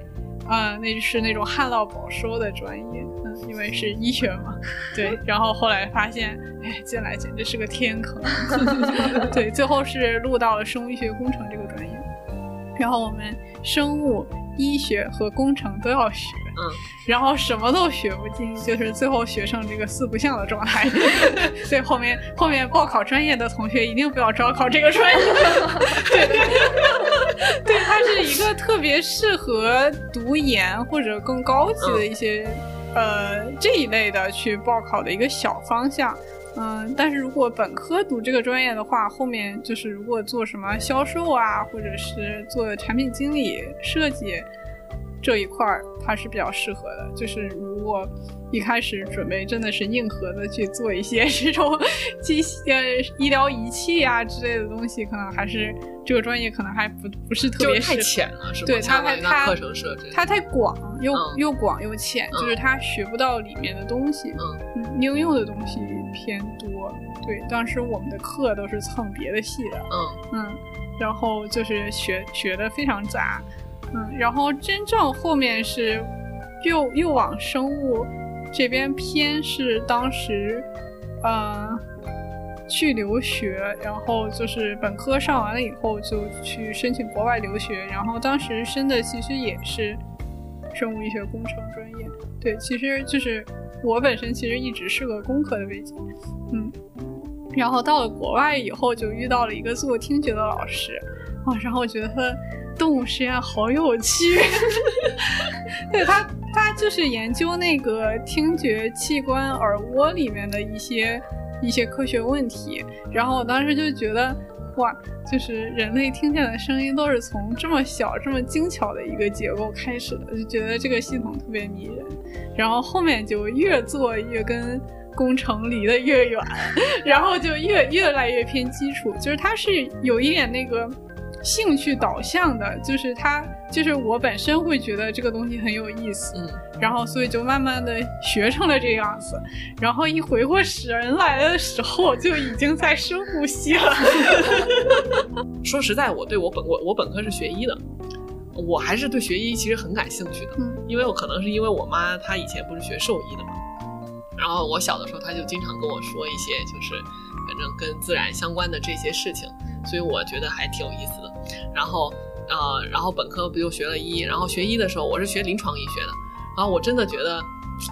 啊、呃，那是那种旱涝保收的专业。因为是医学嘛，对，然后后来发现哎，进来简直是个天坑对，最后是录到了生物医学工程这个专业，然后我们生物医学和工程都要学，嗯，然后什么都学不精，就是最后学成这个四不像的状态所以后面后面报考专业的同学一定不要招考这个专业对对对，它是一个特别适合读研或者更高级的一些、嗯呃，这一类的去报考的一个小方向，嗯、呃，但是如果本科读这个专业的话，后面就是如果做什么销售啊，或者是做产品经理、设计，这一块它是比较适合的，就是如果一开始准备真的是硬核的去做一些这种机医疗仪器啊之类的东西，可能还是这个专业可能还 不, 不是特别适合，就太浅了是吧？对，它太它它太广又、嗯、又广又浅、嗯、就是它学不到里面的东西，嗯，应用的东西偏多。对，当时我们的课都是蹭别的系的，嗯嗯，然后就是学学的非常杂，嗯，然后真正后面是又又往生物这边偏，是当时呃去留学，然后就是本科上完了以后就去申请国外留学，然后当时申的其实也是生物医学工程专业。对，其实就是我本身其实一直是个工科的背景，嗯，然后到了国外以后就遇到了一个做听觉的老师，啊，然后我觉得他动物实验好有趣对，他他就是研究那个听觉器官耳蜗里面的一些一些科学问题，然后我当时就觉得哇，就是人类听见的声音都是从这么小这么精巧的一个结构开始的，就觉得这个系统特别迷人，然后后面就越做越跟工程离得越远，然后就越越来越偏基础，就是它是有一点那个兴趣导向的，就是它就是我本身会觉得这个东西很有意思，嗯，然后所以就慢慢的学成了这样子，然后一回过神来的时候就已经在深呼吸了说实在，我对我本我我本科是学医的，我还是对学医其实很感兴趣的，嗯，因为我可能是因为我妈她以前不是学兽医的嘛，然后我小的时候她就经常跟我说一些就是反正跟自然相关的这些事情，所以我觉得还挺有意思的。然后呃，然后本科不就学了医，然后学医的时候我是学临床医学的，然后我真的觉得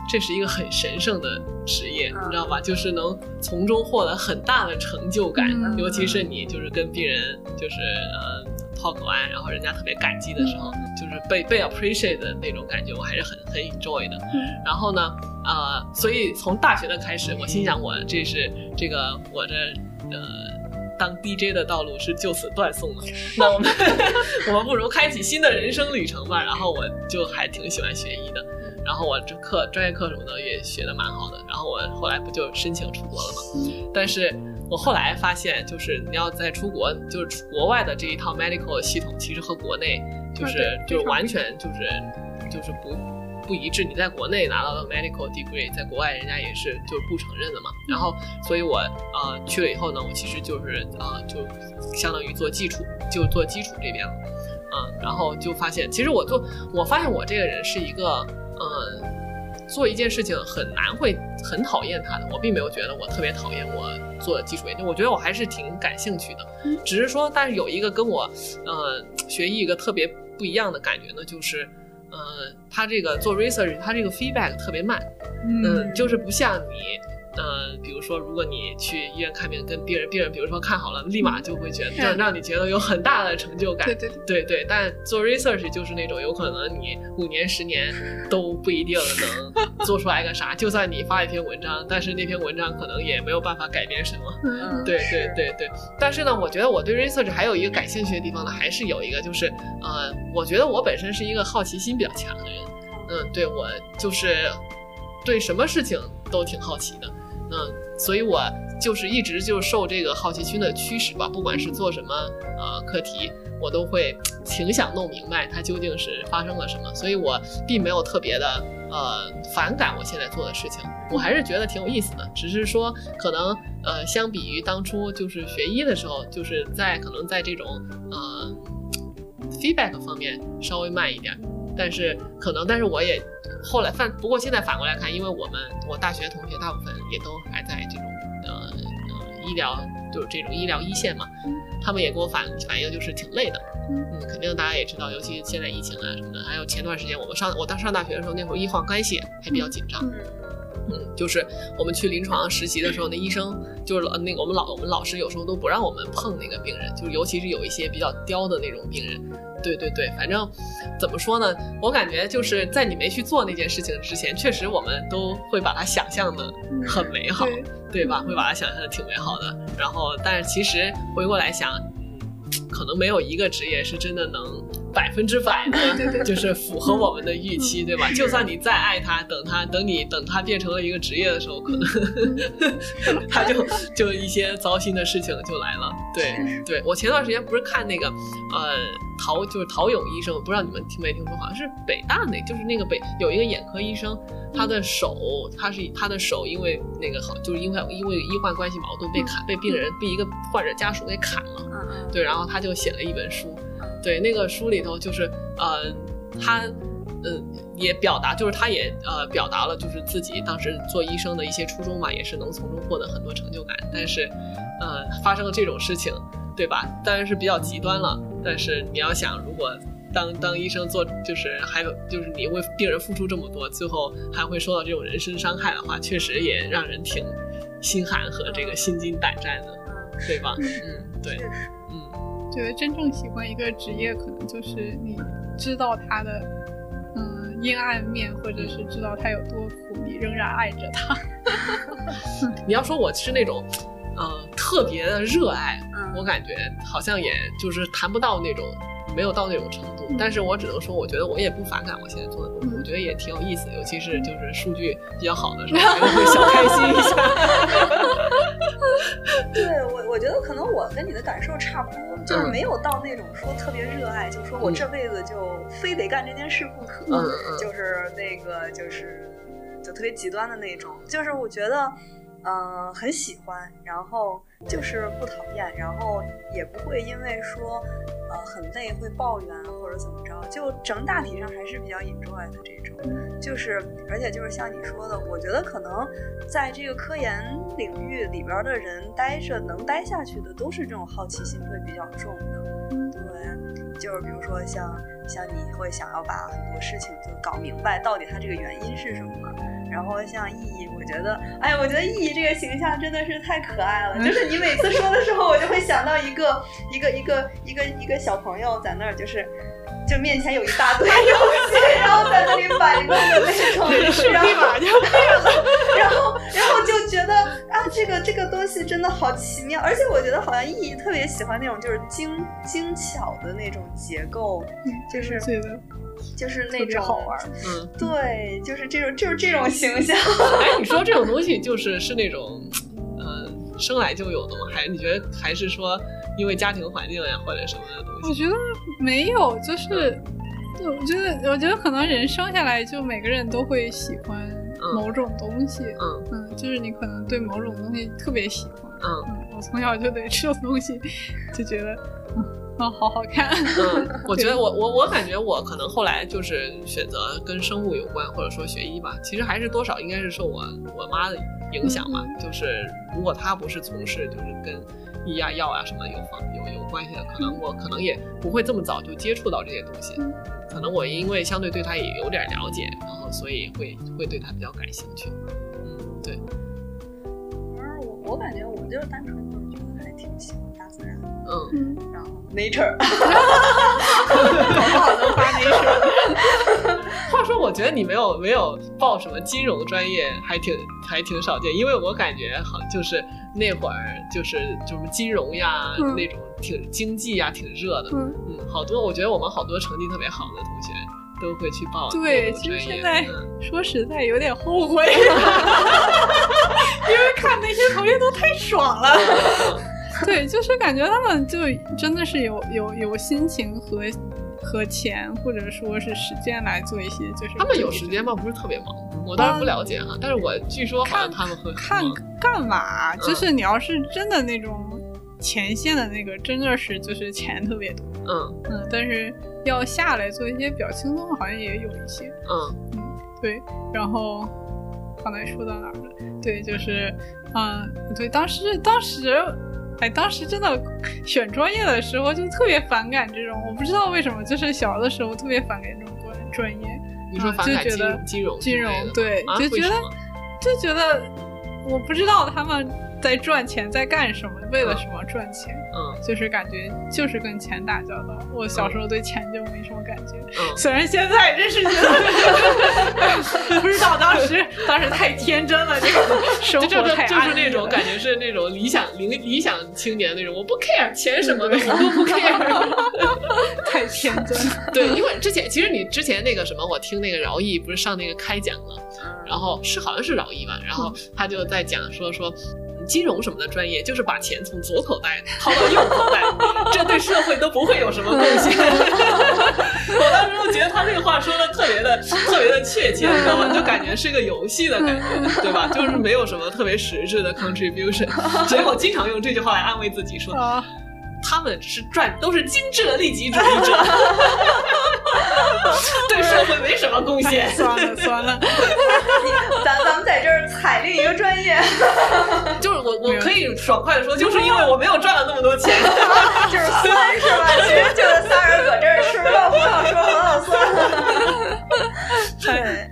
这是一个很神圣的职业，你知道吧，就是能从中获得很大的成就感，尤其是你就是跟病人就是呃talk完，然后人家特别感激的时候，就是被被 appreciate 的那种感觉，我还是很很 enjoy 的。然后呢，呃，所以从大学的开始，我心想我这是这个我这呃。当 D J 的道路是就此断送了，那我们我们不如开启新的人生旅程吧。然后我就还挺喜欢学医的，然后我这课专业课什么的也学得蛮好的。然后我后来不就申请出国了嘛？但是我后来发现，就是你要在出国，就是国外的这一套 medical 系统，其实和国内就是就是完全就是就是不。不一致，你在国内拿到了 medical degree， 在国外人家也是就是不承认的嘛。然后，所以我呃去了以后呢，我其实就是呃就相当于做基础，就做基础这边了，嗯、呃，然后就发现，其实我做，我发现我这个人是一个，嗯、呃，做一件事情很难会很讨厌它的。我并没有觉得我特别讨厌我做基础研究，我觉得我还是挺感兴趣的，只是说，但是有一个跟我呃学医一个特别不一样的感觉呢，就是。呃，他这个做 research， 他这个 feedback 特别慢，嗯，呃、就是不像你，呃，比如说，如果你去医院看病，跟病人，病人比如说看好了，立马就会觉得让让你觉得有很大的成就感，对对对，对对。但做 research 就是那种有可能你五年十年都不一定能做出来个啥，就算你发一篇文章，但是那篇文章可能也没有办法改变什么，嗯，对对对对。但是呢，我觉得我对 research 还有一个感兴趣的地方呢，还是有一个就是，呃，我觉得我本身是一个好奇心比较强的人，嗯，对我就是对什么事情都挺好奇的。嗯，所以我就是一直就受这个好奇心的驱使吧，不管是做什么呃课题，我都会挺想弄明白它究竟是发生了什么，所以我并没有特别的呃反感我现在做的事情，我还是觉得挺有意思的，只是说可能呃相比于当初就是学医的时候，就是在可能在这种呃 feedback 方面稍微慢一点，但是可能但是我也后来反不过现在反过来看，因为我们我大学同学大部分也都还在这种呃呃医疗就是这种医疗一线嘛，他们也给我反反映就是挺累的，嗯，肯定大家也知道，尤其现在疫情啊什么的，还有前段时间我们上我当上大学的时候，那会儿医患关系还比较紧张，嗯，就是我们去临床实习的时候，那医生就是那个我们老我们老师有时候都不让我们碰那个病人，就是尤其是有一些比较刁的那种病人。对对对，反正怎么说呢，我感觉就是在你没去做那件事情之前，确实我们都会把它想象的很美好，嗯，对, 对吧？会把它想象的挺美好的。然后，但是其实回过来想，嗯，可能没有一个职业是真的能百分之百的就是符合我们的预期，对吧？就算你再爱他，等他等你等他变成了一个职业的时候，可能他就就一些糟心的事情就来了。对对，我前段时间不是看那个呃陶就是陶勇医生，不知道你们听没听说，好像是北大那，就是那个北有一个眼科医生，他的手他是他的手因为那个好就是因为因为医患关系矛盾被砍被病人被一个患者家属给砍了，对，然后他就写了一本书。对，那个书里头就是呃他呃也表达就是他也呃表达了就是自己当时做医生的一些初衷嘛，也是能从中获得很多成就感，但是呃发生了这种事情，对吧？当然是比较极端了，但是你要想如果当当医生做就是还有就是你为病人付出这么多，最后还会受到这种人身伤害的话，确实也让人挺心寒和这个心惊胆战的，对吧？嗯，对，嗯。觉得真正喜欢一个职业可能就是你知道他的嗯阴暗面，或者是知道他有多苦，你仍然爱着他。你要说我是那种呃特别的热爱、嗯、我感觉好像也就是谈不到那种，没有到那种程度、嗯、但是我只能说我觉得我也不反感我现在做的工作、嗯、我觉得也挺有意思，尤其是就是数据比较好的时候我会小开心一下。对，我我觉得可能我跟你的感受差不多，就是没有到那种说特别热爱、嗯、就是说我这辈子就非得干这件事不可、嗯、就是那个就是就特别极端的那种，就是我觉得呃很喜欢，然后就是不讨厌，然后也不会因为说呃很累会抱怨或者怎么着，就整大体上还是比较 enjoy 的这种。就是而且就是像你说的，我觉得可能在这个科研领域里边的人待着能待下去的都是这种好奇心会比较重的。对，就是比如说像像你会想要把很多事情就搞明白到底它这个原因是什么，然后像意义，我觉得哎我觉得意义这个形象真的是太可爱了，就是你每次说的时候我就会想到一个一个一个一个一个小朋友在那儿，就是就面前有一大堆东西，然后在那里摆弄的那种，然后然后然后就觉得啊这个这个东西真的好奇妙，而且我觉得好像意义特别喜欢那种就是精精巧的那种结构，就是就是那种好玩，嗯，对，就是这种就是这种形象。哎，你说这种东西就是是那种，呃，生来就有的吗？还你觉得还是说因为家庭环境呀或者什么的东西？我觉得没有，就是、嗯、我觉得我觉得可能人生下来就每个人都会喜欢某种东西，嗯 嗯, 嗯，就是你可能对某种东西特别喜欢，嗯，嗯我从小就对这种东西就觉得。嗯哦、好好看。嗯，我觉得我我我感觉我可能后来就是选择跟生物有关，或者说学医吧，其实还是多少应该是受我我妈的影响嘛、嗯、就是如果她不是从事就是跟医啊药啊什么有有有关系的，可能我可能也不会这么早就接触到这些东西，可能我因为相对对她也有点了解，然后所以会会对她比较感兴趣。嗯，对。而我我感觉我就是单纯的觉得还挺喜欢大自然，嗯，然后 nature 好不好能发 nature。 话说我觉得你没有没有报什么金融专业还挺还挺少见，因为我感觉好就是那会儿就是就是金融呀、嗯、那种挺经济呀挺热的， 嗯, 嗯好多我觉得我们好多成绩特别好的同学都会去报。对，其实现在、嗯、说实在有点后悔因为看那些同学都太爽了对，就是感觉他们就真的是有有有心情和和钱或者说是时间来做一些，就是他们有时间吗？不是特别忙，我当然不了解哈、啊嗯，但是我据说好像他们会看干嘛、嗯，就是你要是真的那种前线的那个，真的是就是钱特别多，嗯嗯，但是要下来做一些比较轻松的，好像也有一些，嗯嗯，对，然后。刚才说到哪儿了？对，就是，嗯，对，当时当时，哎，当时真的选专业的时候就特别反感这种，我不知道为什么，就是小的时候特别反感这种专专业。你说反感金融？金融，对，就觉得就觉得我不知道他们在赚钱在干什么，为了什么赚钱，嗯，就是感觉就是跟钱打交道。我小时候对钱就没什么感觉，嗯，虽然现在真是觉得不知道当时当时太天真了，这个生活太安逸了，就是那种感觉，是那种理想理想青年那种，我不 care 钱什么的，我都不 care 太天真了。对，因为之前其实你之前那个什么，我听那个饶毅不是上那个开讲了，然后是好像是饶毅吧，然后他就在讲说说金融什么的专业就是把钱从左口袋掏到右口袋，这对社会都不会有什么贡献。我当时就觉得他这个话说的特别的特别的确切，你知道吗？就感觉是个游戏的感觉，对吧？就是没有什么特别实质的 contribution。所以我经常用这句话来安慰自己说，他们是赚都是精致的利己主义者，对社会没什么贡献。算了算了，咱咱们在这儿踩另一个专业，就是我我可以爽快的说，就是因为我没有赚了那么多钱，就是酸是吧？其实就是仨人搁这儿吃肉，不好说很好酸。对。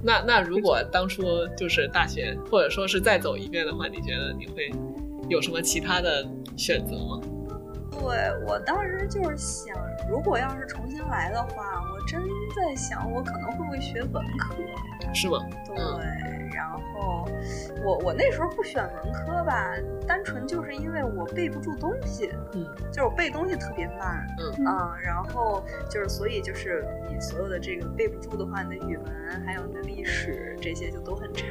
那那如果当初就是大学，或者说是再走一遍的话，你觉得你会有什么其他的选择吗？对，我当时就是想，如果要是重新来的话，我真在想我可能会不会学文科，是吗？对，嗯，然后我我那时候不选文科吧，单纯就是因为我背不住东西，嗯，就是我背东西特别慢，嗯啊，嗯，然后就是所以就是你所有的这个背不住的话，你的语文还有你的历史这些就都很差，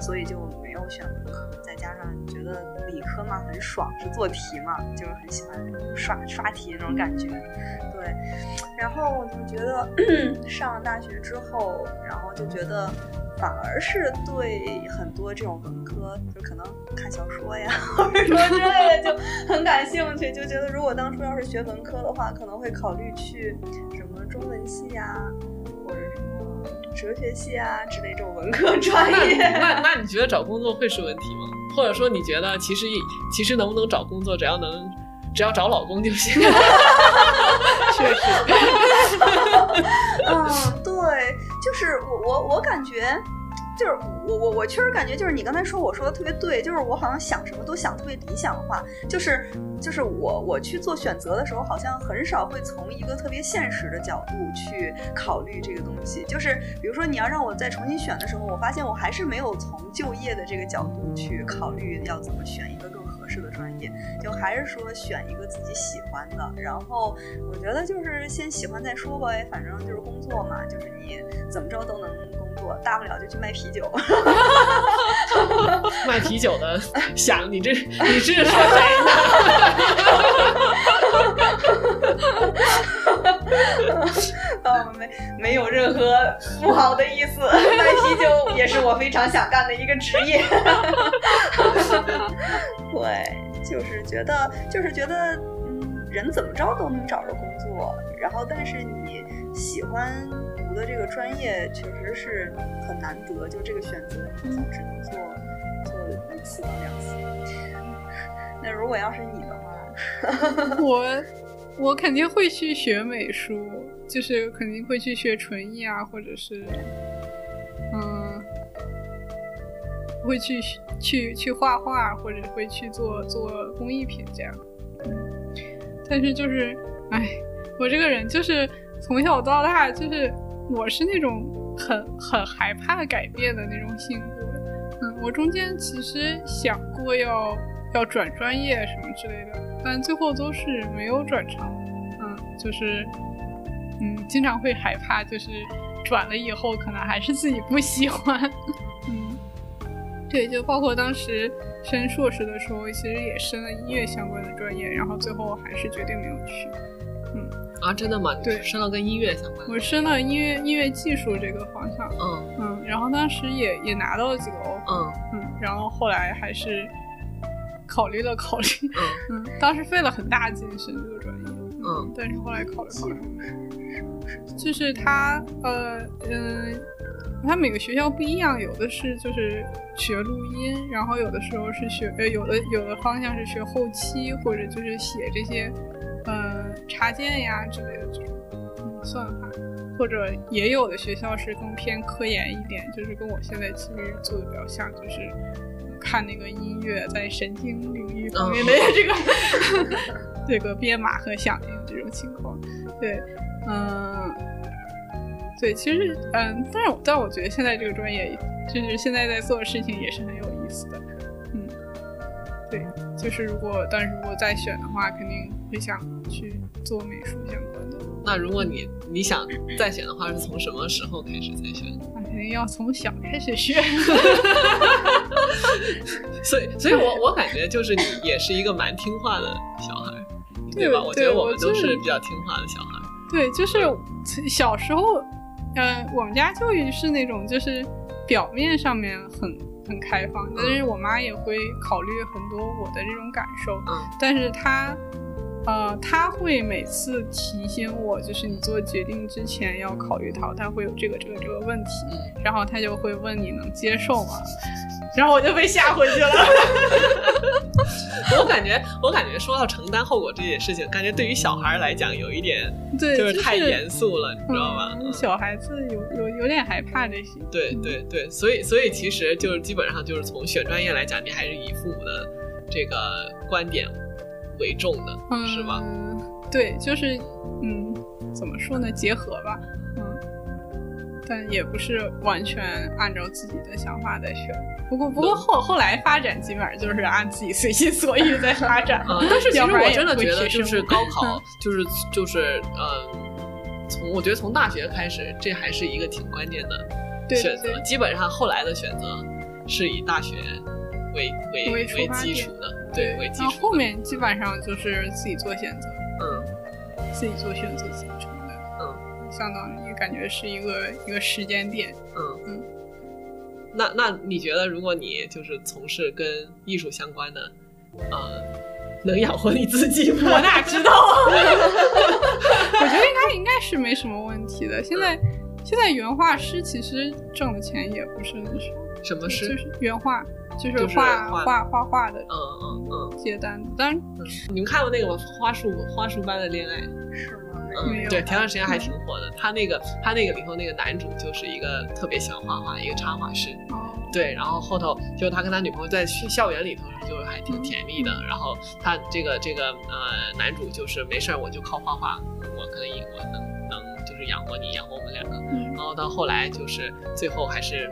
所以就没有选文科。再加上你觉得理科嘛很爽，是做题嘛，就是很喜欢刷刷题那种感觉，对。然后我就觉得上了大学之后，然后就觉得反而是对很多这种文科，就可能看小说呀或者说之类的就很感兴趣，就觉得如果当初要是学文科的话，可能会考虑去什么中文系呀，或者什么哲学系啊之类这种文科专业。那 那, 那你觉得找工作会是问题吗？或者说你觉得其实其实能不能找工作，只要能只要找老公就行。确实。嗯，对，就是我我我感觉，就是我我我确实感觉，就是你刚才说我说的特别对，就是我好像想什么都想特别理想化，就是就是我我去做选择的时候，好像很少会从一个特别现实的角度去考虑这个东西。就是比如说你要让我再重新选的时候，我发现我还是没有从就业的这个角度去考虑要怎么选一个更合适的专业，就还是说选一个自己喜欢的。然后我觉得就是先喜欢再说吧，反正就是工作嘛，就是你怎么着都能工作，大不了就去卖啤酒。卖啤酒的想你这你这是说谁呢？哦，没没有任何不好的意思，卖啤酒也是我非常想干的一个职业。对，就是觉得就是觉得嗯，人怎么着都能找着工作，然后但是你喜欢读的这个专业确实是很难得，就这个选择你只能做做一次到两次。那如果要是你的话，我我肯定会去学美术，就是肯定会去学纯艺啊，或者是嗯，会去去去画画，或者会去做做工艺品这样。但是就是，哎，我这个人就是从小到大就是。我是那种很很害怕改变的那种性格，嗯，我中间其实想过要要转专业什么之类的，但最后都是没有转成，嗯，就是嗯，经常会害怕，就是转了以后可能还是自己不喜欢，嗯，对，就包括当时升硕士的时候，其实也升了音乐相关的专业，然后最后还是决定没有去，嗯。啊，真的吗？对，升到跟音乐相关。我升到音乐音乐技术这个方向，嗯嗯，然后当时也也拿到了几个欧，嗯嗯，然后后来还是考虑了考虑，嗯嗯，当时费了很大劲选这个专业，嗯，嗯但是后来考虑考虑，就是他呃嗯、呃，他每个学校不一样，有的是就是学录音，然后有的时候是学呃有的有的方向是学后期或者就是写这些。呃，插件呀之类的这种，嗯，算法，或者也有的学校是更偏科研一点，就是跟我现在其实做的比较像，就是看那个音乐在神经领域方面的这个、oh. 这个编码和响应这种情况。对，嗯，对，其实嗯，但是但我觉得现在这个专业就是现在在做的事情也是很有意思的。嗯，对，就是如果但是如果再选的话，肯定会想去做美术相关的。那如果你你想再选的话，是从什么时候开始再选？那肯定要从小开始学。所以，所以我我感觉就是你也是一个蛮听话的小孩，对吧？对，我觉得我们都是比较听话的小孩。对，就是小时候，呃，我们家教育是那种就是表面上面很很开放，但是我妈也会考虑很多我的这种感受，嗯、但是她。呃，他会每次提醒我，就是你做决定之前要考虑到他会有这个这个这个问题，然后他就会问你能接受吗？然后我就被吓回去了。我感觉，我感觉说到承担后果这件事情，感觉对于小孩来讲有一点，对，就是太严肃了，就是、你知道吧、嗯？小孩子有有有点害怕这些。对对对，所以所以其实就是基本上就是从选专业来讲，你还是以父母的这个观点为重的，是吧、嗯、对，就是嗯，怎么说呢，结合吧，嗯，但也不是完全按照自己的想法在选，不过不过后后来发展基本上就是按自己随心所欲在发展、嗯、但是其实我真的觉得就是高考就是就是嗯，从我觉得从大学开始这还是一个挺关键的选择，基本上后来的选择是以大学为为为基础的，对，为基础。后面基本上就是自己做选择，嗯，自己做选择，自己承担，嗯，相当于感觉是一个一个时间点，嗯嗯。那那你觉得，如果你就是从事跟艺术相关的，呃，能养活你自己吗？我哪知道？我觉得应该应该是没什么问题的。现在、嗯、现在原画师其实挣的钱也不是很少。什么师？就是原画。就是画、就是、画画画的，嗯嗯嗯，接单。当然，你们看过那个吗？花束花束般的恋爱是吗？嗯，对，前段时间还挺火的。他那个他那个里头那个男主就是一个特别喜欢画画，一个插画师。哦。对，然后后头就他跟他女朋友在校园里头就还挺甜蜜的。嗯、然后他这个这个呃男主就是没事我就靠画画，我可以我能能就是养活你，养活我们两个。嗯、然后到后来就是最后还是。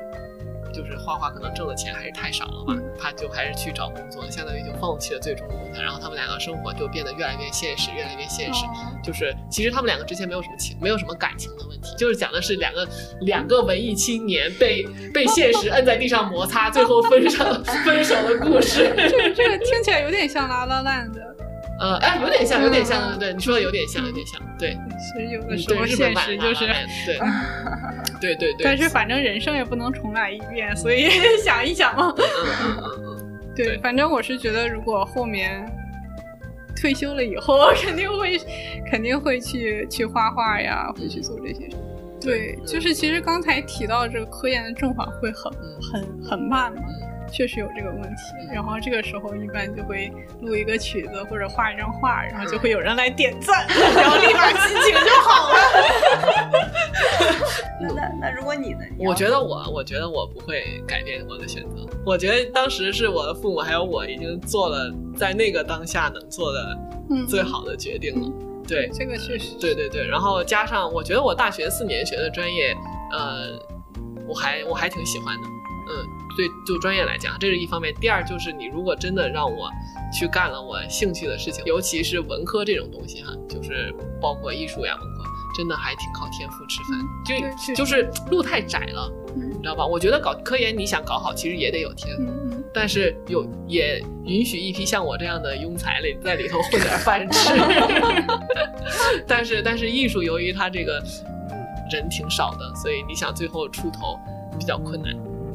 就是画画可能挣的钱还是太少了吧，他就还是去找工作，相当于就放弃了最终的梦想。然后他们两个生活就变得越来越现实，越来越现实。就是其实他们两个之前没有什么情，没有什么感情的问题，就是讲的是两个两个文艺青年被被现实摁在地上摩擦，最后分手分手的故事。这这个听起来有点像拉拉烂的。呃，哎，有点像，有点像，对对，你说的有点像，有点像，对。其实有的时候现实就是，对，对对对。但是反正人生也不能重来一遍，所以想一想嘛。嗯嗯嗯。对，反正我是觉得，如果后面退休了以后，肯定会，肯定会去去画画呀，会去做这些事。对，就是其实刚才提到这个科研的正反馈会很很很慢嘛。确实有这个问题，然后这个时候一般就会录一个曲子或者画一张画，然后就会有人来点赞，然后立马心情就好了。那那那如果你呢？我觉得我我觉得我不会改变我的选择。我觉得当时是我的父母还有我已经做了在那个当下能做的最好的决定了。嗯、对，这个确实。对对对，然后加上我觉得我大学四年学的专业，呃，我还我还挺喜欢的。嗯，对，就专业来讲，这是一方面。第二就是，你如果真的让我去干了我兴趣的事情，尤其是文科这种东西哈、啊，就是包括艺术呀，文科真的还挺靠天赋吃饭，就就是路太窄了，你知道吧？我觉得搞科研，你想搞好，其实也得有天赋，但是有也允许一批像我这样的庸才类在里头混点饭吃。但是但是艺术，由于它这个人挺少的，所以你想最后出头比较困难。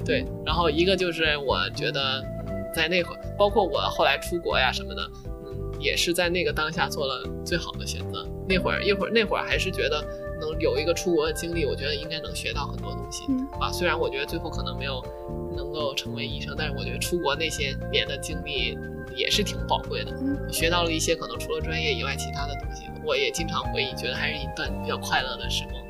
对，然后一个就是我觉得在那会儿，包括我后来出国呀什么的，嗯，也是在那个当下做了最好的选择。那会儿一会儿那会儿还是觉得能有一个出国的经历，我觉得应该能学到很多东西、嗯、啊。虽然我觉得最后可能没有能够成为医生，但是我觉得出国那些年的经历也是挺宝贵的，学到了一些可能除了专业以外其他的东西。我也经常回忆，觉得还是一段比较快乐的时光。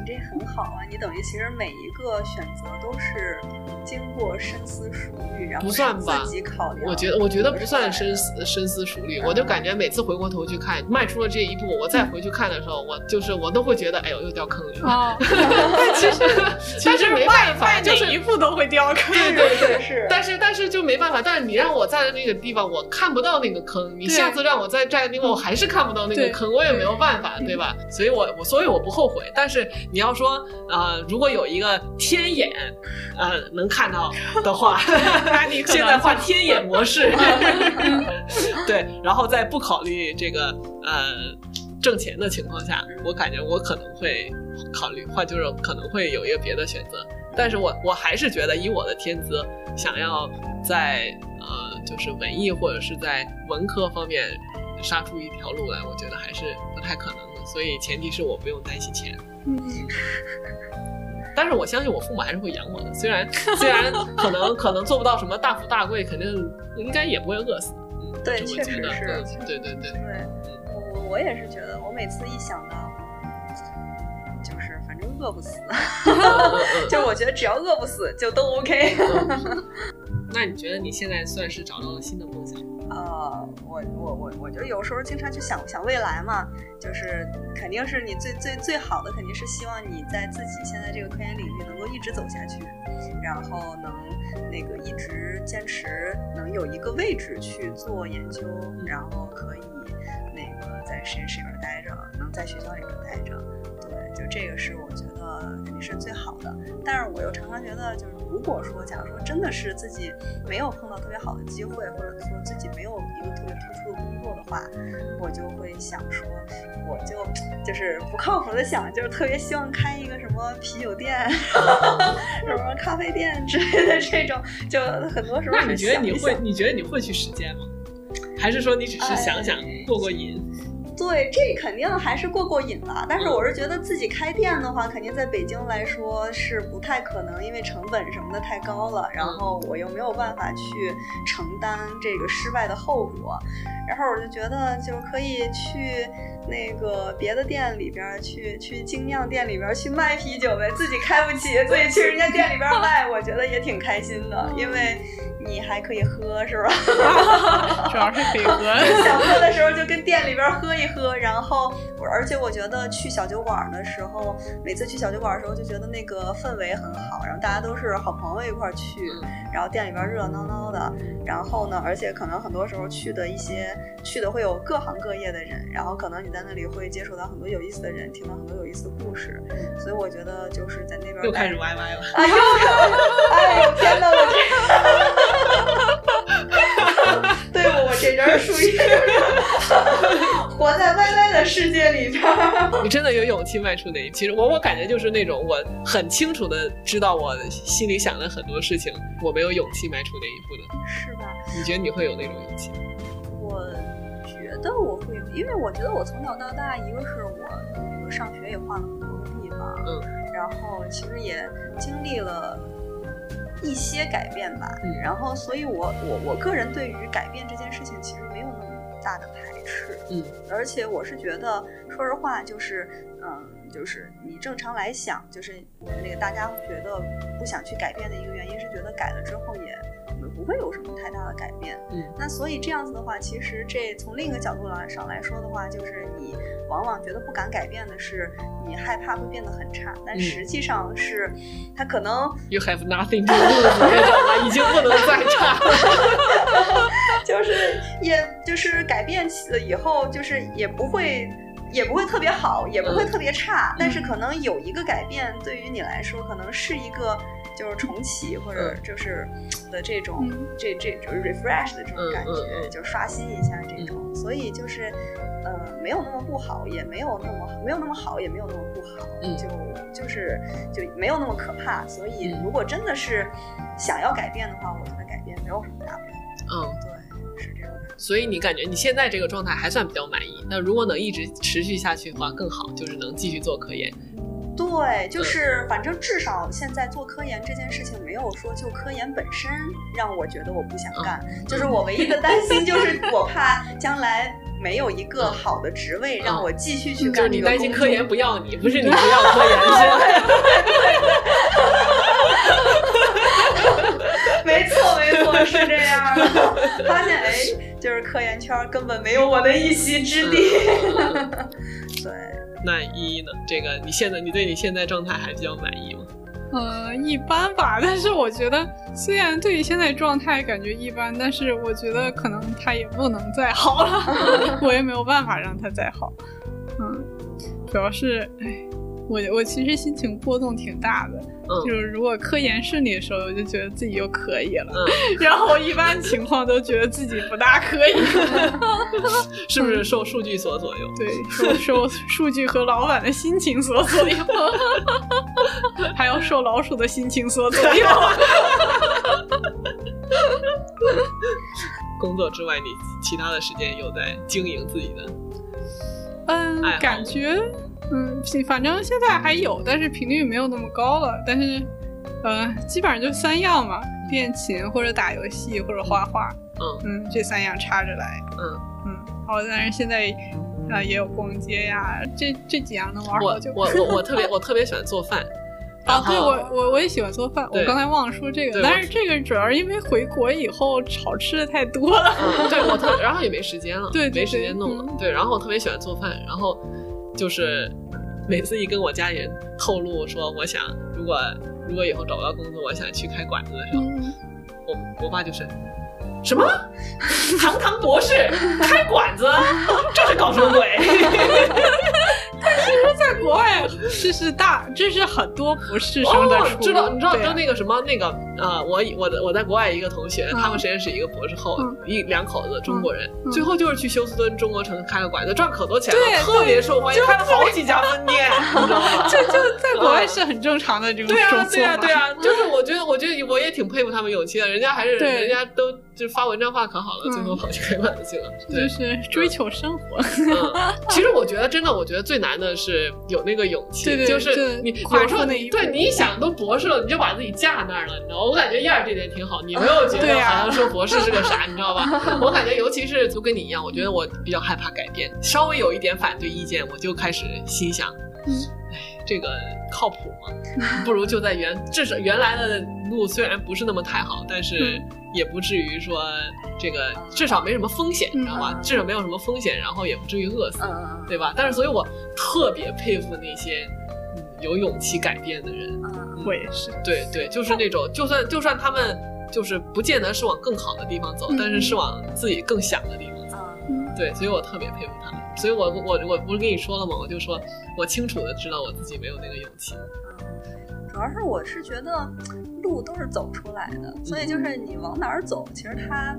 你这很好啊，你等于其实每一个选择都是经过深思熟虑，然后不算吧，自己考量。我觉得我觉得不算深思深思熟虑、嗯，我就感觉每次回过头去看，迈出了这一步，我再回去看的时候，我就是我都会觉得，哎呦，又掉坑里了。哦、但其实其实没办法，就是每一步都会掉坑。对对对，是。但是但是就没办法，但是你让我站在那个地方，我看不到那个坑。你下次让我再站在那个地方，我还是看不到那个坑，我也没有办法， 对, 对吧？所以我我所以我不后悔。但是你要说，呃，如果有一个天眼，呃，能看到的话，现在画天眼模式，对，然后在不考虑这个呃挣钱的情况下，我感觉我可能会考虑，或就是可能会有一个别的选择。但是我我还是觉得以我的天资，想要在呃就是文艺或者是在文科方面杀出一条路来，我觉得还是不太可能的。所以前提是我不用担心钱。嗯，但是我相信我父母还是会养我的，虽然虽然可能可能做不到什么大富大贵，肯定应该也不会饿死。嗯，对，确实是。对对对对。对，我我也是觉得，我每次一想到，就是反正饿不死，就我觉得只要饿不死就都 OK 。那你觉得你现在算是找到了新的梦想？呃，我我我我就有时候经常去想想未来嘛，就是肯定是你最最最好的，肯定是希望你在自己现在这个科研领域能够一直走下去，然后能那个一直坚持，能有一个位置去做研究，然后可以那个在实验室里边待着，能在学校里边待着，对，就这个是我觉得肯定是最好的。但是我又常常觉得就是。如果说，假如说真的是自己没有碰到特别好的机会，或者说自己没有一个特别突出的工作的话，我就会想说，我就就是不靠谱的想，就是特别希望开一个什么啤酒店、什么咖啡店之类的这种，就很多时候。那你觉得你会？你觉得你会去实践吗？还是说你只是想想过过瘾？哎，对，这肯定还是过过瘾了。但是我是觉得自己开店的话，肯定在北京来说是不太可能，因为成本什么的太高了，然后我又没有办法去承担这个失败的后果。然后我就觉得就可以去那个别的店里边，去去精酿店里边去卖啤酒呗，自己开不起，自己去人家店里边卖，我觉得也挺开心的，因为你还可以喝，是吧？主要是可以喝，想喝的时候就跟店里边喝一喝。然后而且我觉得去小酒馆的时候，每次去小酒馆的时候就觉得那个氛围很好，然后大家都是好朋友一块去，然后店里边热热闹闹的。然后呢，而且可能很多时候去的一些去的会有各行各业的人，然后可能你在那里会接触到很多有意思的人，听到很多有意思的故事。所以我觉得就是在那边又开始歪歪了啊，又哎呦天哪，对，我这人属于活在歪歪的世界里边。你真的有勇气迈出那一步。其实我我感觉就是那种我很清楚的知道我心里想的很多事情，我没有勇气迈出那一步的，是吧？你觉得你会有那种勇气？我觉得我会，因为我觉得我从小到大，一个是我我上学也换了很多地方，嗯，然后其实也经历了一些改变吧，嗯，然后所以我我我个人对于改变这件事情其实没有那么大的排斥，嗯，而且我是觉得说实话就是嗯就是你正常来想，就是那个大家觉得不想去改变的一个原因是觉得改了之后也不会有什么太大的改变，嗯，那所以这样子的话，其实这从另一个角度上来说的话，就是你往往觉得不敢改变的是你害怕会变得很差，但实际上是他可能 You have nothing to lose 已经不能再差了就是也就是改变了以后，就是也不会也不会特别好，也不会特别差，嗯，但是可能有一个改变对于你来说可能是一个就是重启，或者就是的这种，嗯，这这就是 refresh 的这种感觉，嗯嗯，就刷新一下这种，嗯，所以就是呃没有那么不好，也没有那么没有那么好，也没有那么不好，嗯，就就是就没有那么可怕。所以如果真的是想要改变的话，我觉得改变没有什么大不了。嗯，对，是这样。所以你感觉你现在这个状态还算比较满意，那如果能一直持续下去的话更好，就是能继续做科研。对，就是反正至少现在做科研这件事情没有说就科研本身让我觉得我不想干，嗯，就是我唯一的担心就是我怕将来没有一个好的职位让我继续去干、啊、就是你担心科研不要你，不是你不要科研没错没错，是这样的。发现哎，就是科研圈根本没有我的一席之地、嗯、对，那依依呢，这个你现在你对你现在状态还比较满意吗？呃，一般吧，但是我觉得虽然对于现在状态感觉一般，但是我觉得可能它也不能再好了我也没有办法让它再好。嗯，主要是哎，我我其实心情波动挺大的、嗯、就是如果科研顺利的时候我就觉得自己又可以了、嗯、然后一般情况都觉得自己不大可以是不是受数据所左右、嗯、对，受数据和老板的心情所左右还要受老鼠的心情所左右工作之外你其他的时间有在经营自己的嗯感觉嗯，反正现在还有，但是频率没有那么高了。但是，呃，基本上就三样嘛，练琴或者打游戏或者画画。嗯嗯，这三样插着来。嗯嗯，好，但是现在，呃，也有逛街呀，这这几样能玩好久。我我我特别我特别喜欢做饭。啊，对，我我我也喜欢做饭，我刚才忘了说这个，但是这个主要是因为回国以后炒吃的太多了。嗯、对，我特然后也没时间了，对，没时间弄了、嗯。对，然后我特别喜欢做饭，然后。就是每次一跟我家人透露说我想如果如果以后找不到工作我想去开馆子的时候、嗯、我我爸就是什么堂堂博士开馆子这是搞什么鬼但其实在国外这是大这是很多博士生的出路、哦、知道你知道就那个什么那个呃，我我我在国外一个同学、嗯、他们实验室一个博士后、嗯、一两口子中国人、嗯、最后就是去休斯敦中国城开了馆子赚可多钱了，特别受欢迎，开了好几家分店这就在国外是很正常的这种做法、嗯、对啊对啊对啊，就是我觉得我觉得我也挺佩服他们勇气的，人家还是人家都就发文章发可好了、嗯、最后跑去开馆子去了，就是追求生活、嗯嗯、其实我觉得真的我觉得最难的是有那个勇气，对对，就是你有时候你对你想都博士了你就把自己架那儿了，你知道我感觉燕儿这点挺好，你没有觉得好像说博士是个啥、啊、你知道吧我感觉尤其是就跟你一样，我觉得我比较害怕改变，稍微有一点反对意见我就开始心想、嗯、这个靠谱吗？不如就在原至少原来的路虽然不是那么太好，但是也不至于说这个至少没什么风险，你知道吧？至少没有什么风险，然后也不至于饿死，对吧？但是所以我特别佩服那些有勇气改变的人，我也是，对对，就是那种就算就算他们就是不见得是往更好的地方走，但是是往自己更想的地方走。对，所以我特别佩服他们，所以我我我不是跟你说了吗？我就说我清楚的知道我自己没有那个勇气。主要是我是觉得路都是走出来的，所以就是你往哪儿走，其实它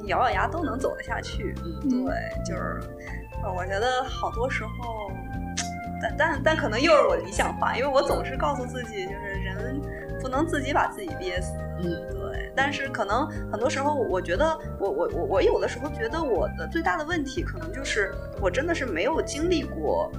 你咬咬牙都能走得下去。对，就是我觉得好多时候，但但但可能又是我理想化，因为我总是告诉自己，就是人不能自己把自己憋死。嗯，对。但是可能很多时候，我觉得我我我我有的时候觉得我的最大的问题，可能就是我真的是没有经历过。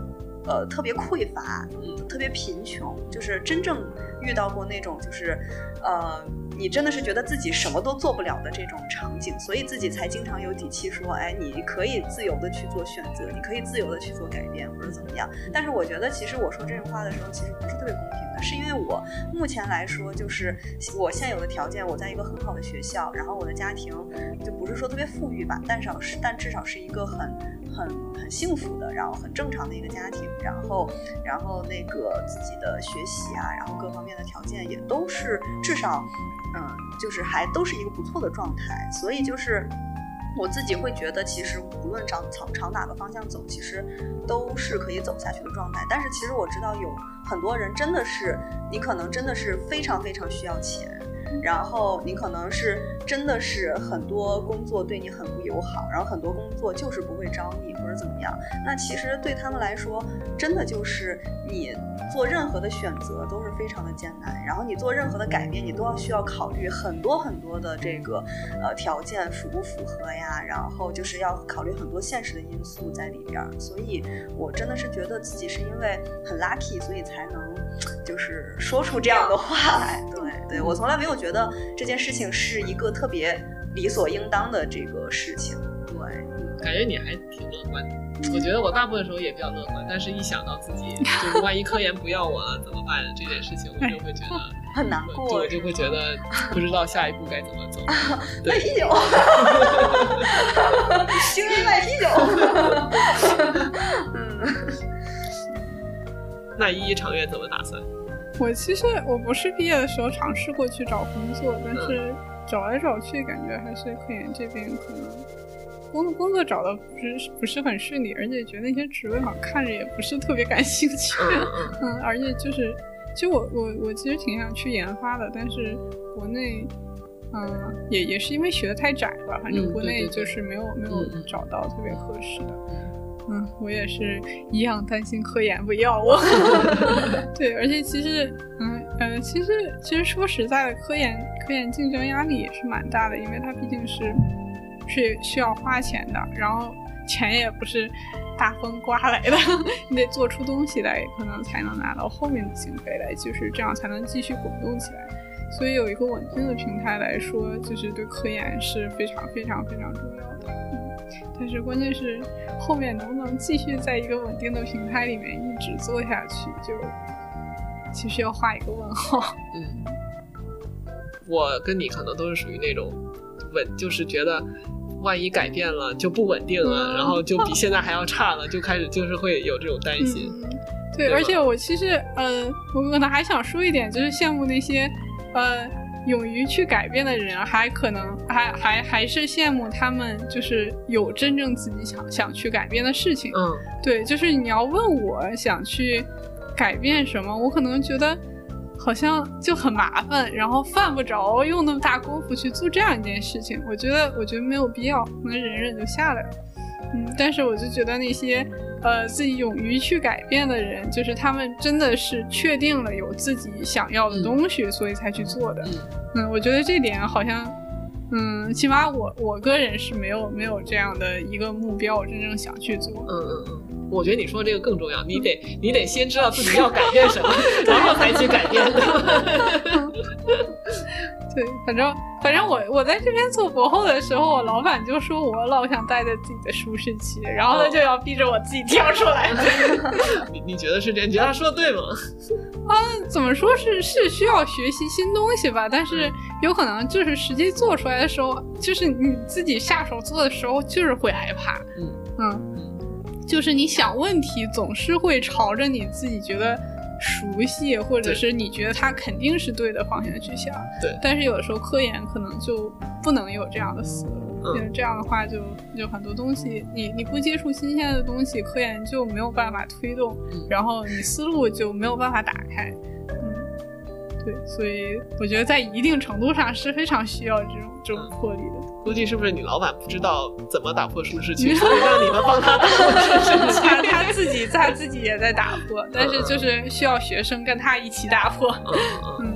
呃，特别匮乏，特别贫穷，就是真正遇到过那种，就是，呃，你真的是觉得自己什么都做不了的这种场景，所以自己才经常有底气说，哎，你可以自由的去做选择，你可以自由的去做改变，或者怎么样。但是我觉得，其实我说这种话的时候，其实不是特别公平的，是因为我目前来说，就是我现有的条件，我在一个很好的学校，然后我的家庭就不是说特别富裕吧，但少是，但至少是一个很。很很幸福的，然后很正常的一个家庭，然后然后那个自己的学习啊，然后各方面的条件也都是至少，嗯，就是还都是一个不错的状态，所以就是我自己会觉得，其实无论朝朝哪个方向走，其实都是可以走下去的状态。但是其实我知道有很多人真的是，你可能真的是非常非常需要钱。然后你可能是真的是很多工作对你很不友好，然后很多工作就是不会招你或者怎么样，那其实对他们来说真的就是你做任何的选择都是非常的艰难，然后你做任何的改变你都要需要考虑很多很多的这个呃条件符不符合呀，然后就是要考虑很多现实的因素在里边，所以我真的是觉得自己是因为很 lucky 所以才能就是说出这样的话来。对对，我从来没有觉得这件事情是一个特别理所应当的这个事情。对，感觉你还挺乐观的。我觉得我大部分时候也比较乐观，但是一想到自己就是万一科研不要我了怎么办这件事情，我就会觉得很难过，我就会觉得不知道下一步该怎么走。对，一九，精力在一九。那一一长远怎么打算？我其实我不是毕业的时候尝试过去找工作，但是找来找去感觉还是科研这边可能工工作找的不是不是很顺利，而且觉得那些职位好像看着也不是特别感兴趣。嗯，而且就是其实我我我其实挺想去研发的，但是国内嗯也也是因为学的太窄了，反正国内就是没有、嗯、对对对没有找到特别合适的。嗯，我也是一样担心科研不要我。对，而且其实嗯呃其实其实说实在的，科研科研竞争压力也是蛮大的，因为它毕竟是是需要花钱的，然后钱也不是大风刮来的，你得做出东西来可能才能拿到后面的经费来，就是这样才能继续滚动起来。所以有一个稳定的平台来说就是对科研是非常非常非常重要的。嗯，但是关键是后面能不能继续在一个稳定的平台里面一直做下去，就其实要画一个问号。嗯，我跟你可能都是属于那种稳，就是觉得万一改变了就不稳定了，嗯，然后就比现在还要差了，就开始就是会有这种担心。嗯，对, 对，而且我其实呃，我可能还想说一点，就是羡慕那些呃勇于去改变的人，还可能还还还是羡慕他们，就是有真正自己想想去改变的事情。嗯，对，就是你要问我想去改变什么，我可能觉得好像就很麻烦，然后犯不着用那么大功夫去做这样一件事情，我觉得我觉得没有必要，能忍忍就下来了。嗯，但是我就觉得那些呃自己勇于去改变的人，就是他们真的是确定了有自己想要的东西，嗯，所以才去做的。嗯，我觉得这点好像嗯起码我我个人是没有没有这样的一个目标我真正想去做。嗯嗯嗯，我觉得你说这个更重要，你得你得先知道自己要改变什么，然后才去改变的。对，反正反正我我在这边做博后的时候，我老板就说我老想待在自己的舒适区，然后他就要逼着我自己跳出来。哦，你, 你觉得是这样？你觉得他说的对吗？啊，怎么说是是需要学习新东西吧，但是有可能就是实际做出来的时候，就是你自己下手做的时候，就是会害怕。嗯嗯。就是你想问题总是会朝着你自己觉得熟悉或者是你觉得它肯定是对的方向去想。对，但是有的时候科研可能就不能有这样的思路。嗯，这样的话就就很多东西你你不接触新鲜的东西，科研就没有办法推动。嗯，然后你思路就没有办法打开。嗯，对，所以我觉得在一定程度上是非常需要这种这种魄力的。估计是不是你老板不知道怎么打破舒适区，所以让你们帮他打破舒适区。他, 他自己他自己也在打破，但是就是需要学生跟他一起打破。嗯，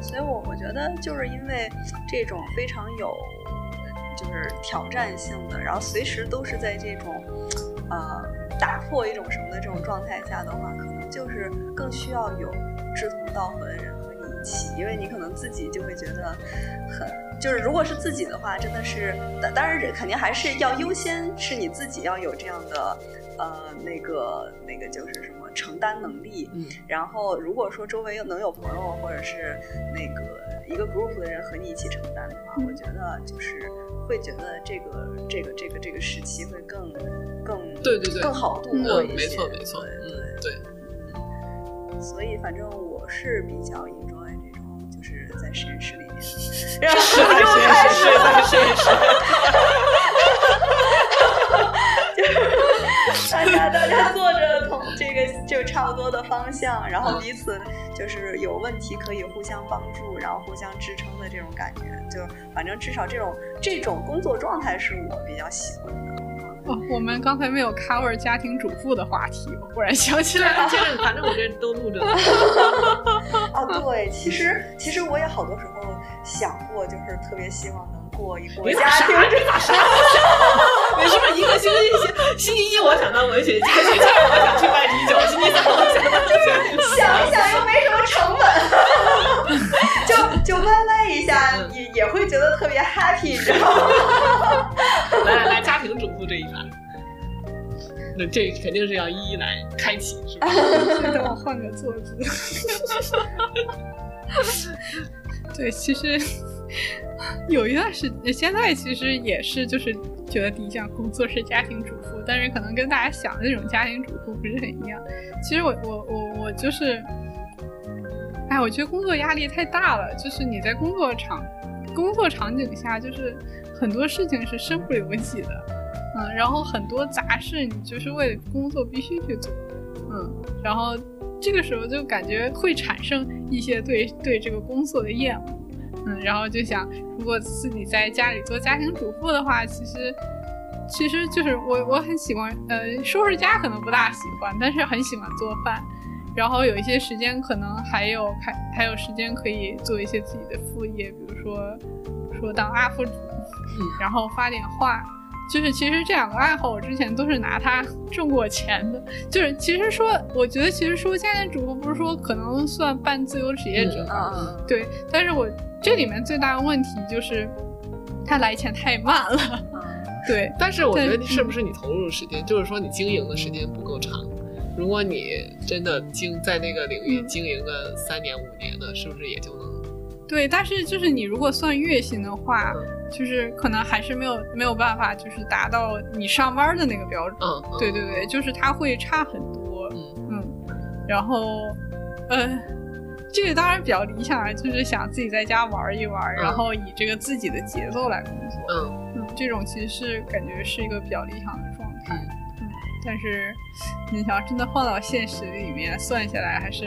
所以我我觉得就是因为这种非常有就是挑战性的，然后随时都是在这种呃打破一种什么的这种状态下的话，可能就是更需要有志同道合的人和你一起，因为你可能自己就会觉得很。就是如果是自己的话，真的是当然肯定还是要优先是你自己要有这样的呃那个那个就是什么承担能力。嗯，然后如果说周围能有朋友或者是那个一个 group 的人和你一起承担的话，我觉得就是会觉得这个这个这个这个时期会更更对对对更好度过一些。嗯，没错没错，对对，嗯，对。所以反正我是比较enjoy这种就是在实验室里。然后就开始了，就是大家大家做着同这个就差不多的方向，然后彼此就是有问题可以互相帮助，然后互相支撑的这种感觉，就反正至少这种这种工作状态是我比较喜欢的。哦，我们刚才没有 cover 家庭主妇的话题，我忽然想起来了。这个反正我这都录着了。哦，对，其实其实我也好多时候想过，就是特别希望能过一过家庭。这咋啥？你是不是一个星期星期一我想当文学家，星期二我想去卖啤酒，星期三我想当就是想一想又没什么成本，就就歪歪一下，也也会觉得特别 happy， 你知道吗？来来，家庭主妇这一盘，那这肯定是要一一来开启，是吧？等我换个坐姿。对，其实有一段时间，现在其实也是，就是觉得第一项工作是家庭主妇，但是可能跟大家想的那种家庭主妇不是很一样。其实我我我我就是，哎，我觉得工作压力太大了，就是你在工作场工作场景下，就是很多事情是身不由己的，嗯，然后很多杂事你就是为了工作必须去做，嗯，然后这个时候就感觉会产生一些对对这个工作的厌恶，嗯，然后就想，如果自己在家里做家庭主妇的话，其实其实就是我我很喜欢，呃，收拾家可能不大喜欢，但是很喜欢做饭。然后有一些时间可能还有还还有时间可以做一些自己的副业，比如说说当U P主，然后发点画，就是其实这两个爱好我之前都是拿它挣过钱的，就是其实说我觉得其实说家庭主妇不是说可能算半自由职业者、嗯、对，但是我这里面最大的问题就是它来钱太慢了、嗯、对，但是我觉得是不是你投入时间、嗯、就是说你经营的时间不够长，如果你真的经在那个领域经营个三年五年的，是不是也就能？对，但是就是你如果算月薪的话、嗯，就是可能还是没有没有办法，就是达到你上班的那个标准。嗯，对对对，就是它会差很多。嗯嗯，然后，呃，这个当然比较理想啊，就是想自己在家玩一玩，嗯、然后以这个自己的节奏来工作。嗯嗯，这种其实是感觉是一个比较理想的状态。嗯，但是你想真的放到现实里面算下来还是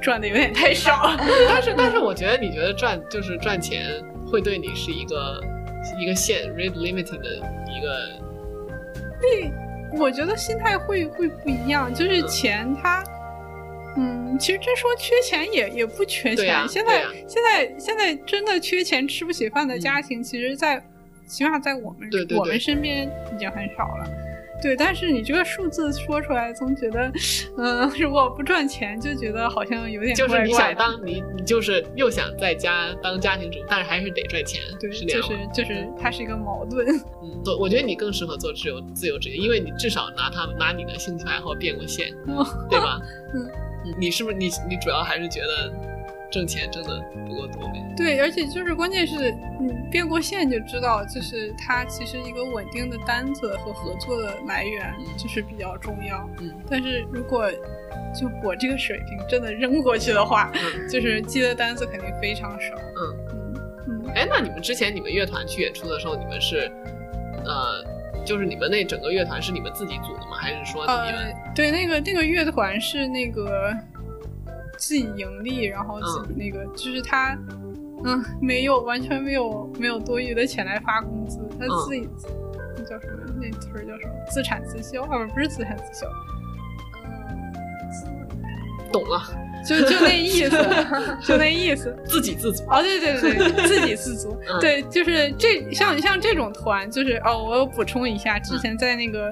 赚的有点太少但是但是我觉得你觉得赚就是赚钱会对你是一个一个限 rate limiting 的一个，那我觉得心态会会不一样，就是钱它嗯, 嗯其实真说缺钱也也不缺钱、啊、现在、啊、现在现在真的缺钱吃不起饭的家庭、嗯、其实在起码在我们对对对我们身边已经很少了，对，但是你这个数字说出来总觉得嗯、呃，如果不赚钱就觉得好像有点怪怪的，就是你想当你你就是又想在家当家庭主妇，但是还是得赚钱，对，是这样，就是就是它是一个矛盾。嗯，做我觉得你更适合做自由自由职业，因为你至少拿它拿你的兴趣爱好变过线、嗯、对吧嗯，你是不是你你主要还是觉得挣钱挣的不够多呗？对，而且就是关键是你变过线就知道，就是它其实一个稳定的单子和合作的来源就是比较重要。嗯，但是如果就我这个水平真的扔过去的话，嗯、就是接的单子肯定非常少。嗯嗯嗯。哎，那你们之前你们乐团去演出的时候，你们是呃。就是你们那整个乐团是你们自己组的吗？还是说你们、呃、对那个那个乐团是那个自己盈利，然后自己那个、嗯、就是他嗯没有完全没有没有多余的钱来发工资，他自己、嗯、叫什么那词儿叫什么自产自销啊，不是自产自销，嗯，懂了，就就那意思就那意思自给自足哦，对对对自给自足、嗯、对，就是这像像这种团就是哦，我有补充一下，之前在那个、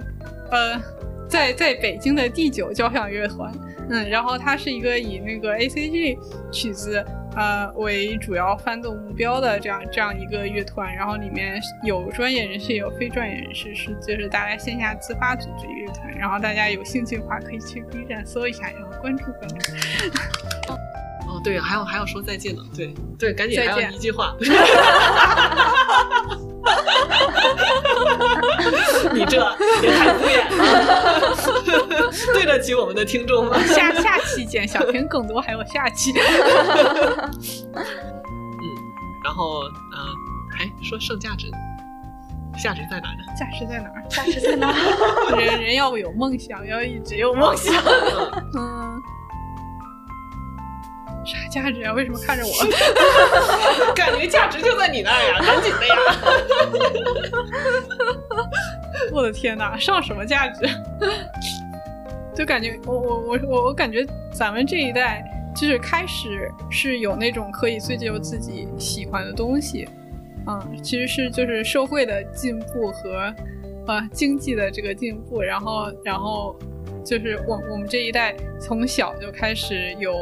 嗯、呃在在北京的第九交响乐团，嗯，然后它是一个以那个 A C G 曲子呃为主要翻动目标的这样这样一个乐团，然后里面有专业人士有非专业人士，是就是大家线下自发组织乐团，然后大家有兴趣的话可以去 B 站搜一下，然后关注关注。哦，对，还有还要说再见呢，对对，赶紧还有一句话。你这也太敷衍了，对得起我们的听众吗？下下期见，想听更多还有下期。嗯，然后嗯、呃，哎，说剩价值，价值在哪呢？价值在哪儿？价值在哪儿？人人要有梦想，要一直有梦想。嗯。啥价值啊？为什么看着我？感觉价值就在你那儿呀，赶紧的呀！我的天哪，上什么价值？就感觉我我我我我感觉咱们这一代就是开始是有那种可以追求自己喜欢的东西，嗯，其实是就是社会的进步和呃经济的这个进步，然后然后就是我我们这一代从小就开始有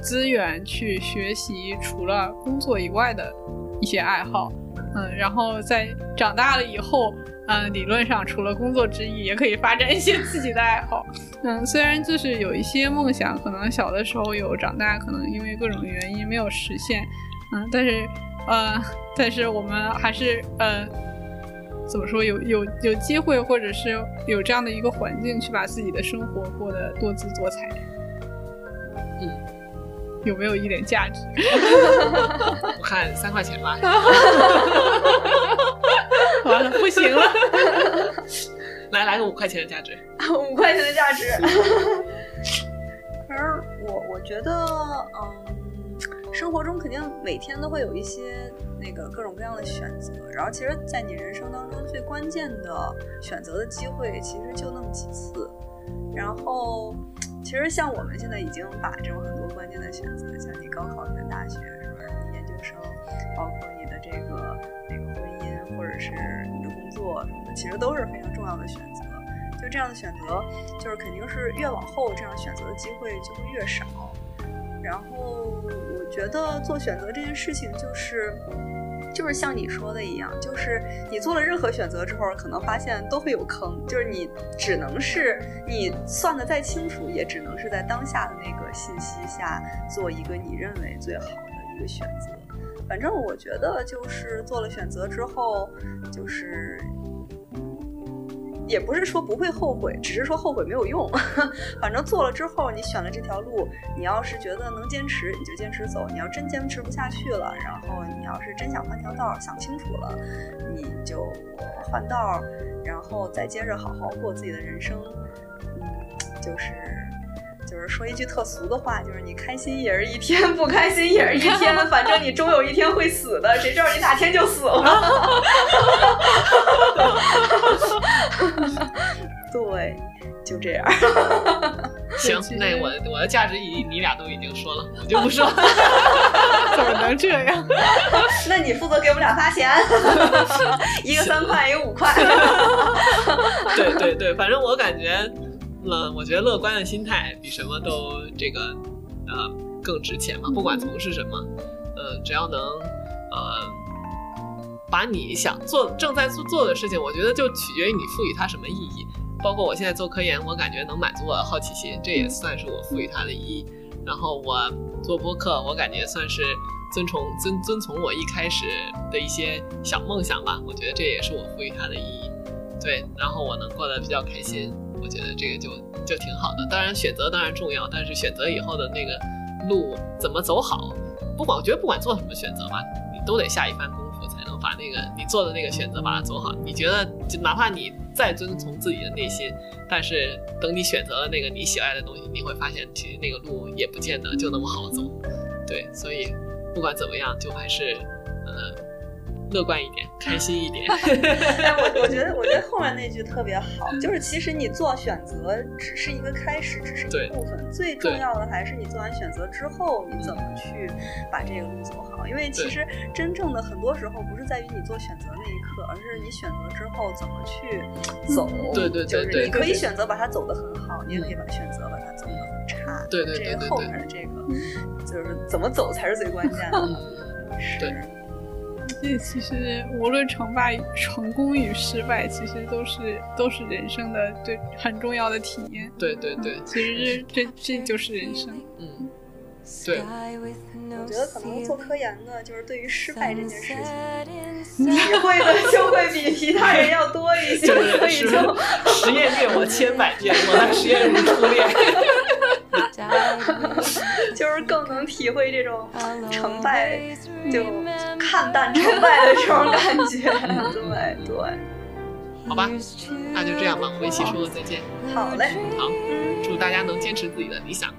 资源去学习除了工作以外的一些爱好，嗯，然后在长大了以后，嗯，理论上除了工作之意，也可以发展一些自己的爱好。嗯，虽然就是有一些梦想，可能小的时候有，长大可能因为各种原因没有实现。嗯，但是，呃，但是我们还是呃，怎么说，有有有机会，或者是有这样的一个环境，去把自己的生活过得多姿多彩。嗯，有没有一点价值？我看三块钱吧。完了，不行了。来来个五块钱的价值。五块钱的价值。可是我我觉得，嗯，生活中肯定每天都会有一些那个各种各样的选择，然后其实在你人生当中最关键的选择的机会其实就那么几次，然后其实像我们现在已经把这种很多关键的选择，像你高考选大学，是吧？你研究生，包括你的这个那个婚姻，或者是你的工作什么的，其实都是非常重要的选择。就这样的选择，就是肯定是越往后这样选择的机会就会越少。然后我觉得做选择这件事情，就是就是像你说的一样，就是你做了任何选择之后，可能发现都会有坑，就是你只能是你算得再清楚，也只能是在当下的那个信息下做一个你认为最好的一个选择。反正我觉得就是做了选择之后，就是也不是说不会后悔，只是说后悔没有用。反正做了之后，你选了这条路，你要是觉得能坚持，你就坚持走；你要真坚持不下去了，然后你要是真想换条道，想清楚了，你就换道，然后再接着好好过自己的人生。嗯，就是就是说一句特俗的话，就是你开心也是一天，不开心也是一天，反正你终有一天会死的，谁知道你哪天就死了。对，就这样。行，那我我的价值你你俩都已经说了，我就不说。怎么能这样？那你负责给我们俩发钱，一个三块，一个五块。对对对，反正我感觉。嗯，我觉得乐观的心态比什么都这个呃更值钱嘛，不管从事什么，呃只要能呃把你想做正在做的事情，我觉得就取决于你赋予它什么意义。包括我现在做科研，我感觉能满足我的好奇心，这也算是我赋予它的意义。然后我做播客，我感觉算是遵从遵遵从我一开始的一些小梦想吧，我觉得这也是我赋予它的意义。对，然后我能过得比较开心，我觉得这个就就挺好的。当然选择当然重要，但是选择以后的那个路怎么走好，不管我觉得不管做什么选择吧，你都得下一番功夫才能把那个你做的那个选择把它走好。你觉得就哪怕你再遵从自己的内心，但是等你选择了那个你喜爱的东西，你会发现其实那个路也不见得就那么好走。对，所以不管怎么样，就还是呃乐观一点，开心一点。我, 我觉得我觉得后面那句特别好，就是其实你做选择只是一个开始，只是一部分，最重要的还是你做完选择之后你怎么去把这个路走好。因为其实真正的很多时候不是在于你做选择那一刻，而是你选择之后怎么去走。对对对对，就是你可以选择把它走得很好，你也可以把选择把它走得很差。对对对对对，后面的这个就是怎么走才是最关键的。对，所以其实无论成败成功与失败，其实都是都是人生的对很重要的体验。对对对，其实这这就是人生。嗯，对。我觉得可能做科研呢，就是对于失败这件事情，体会的就会比其他人要多一些。所以就实验虐我千百遍，我在实验如初恋。就是更能体会这种成败，就看淡成败的这种感觉。对对，好吧，那就这样吧，我们一起说再见。好嘞，好，祝大家能坚持自己的理想。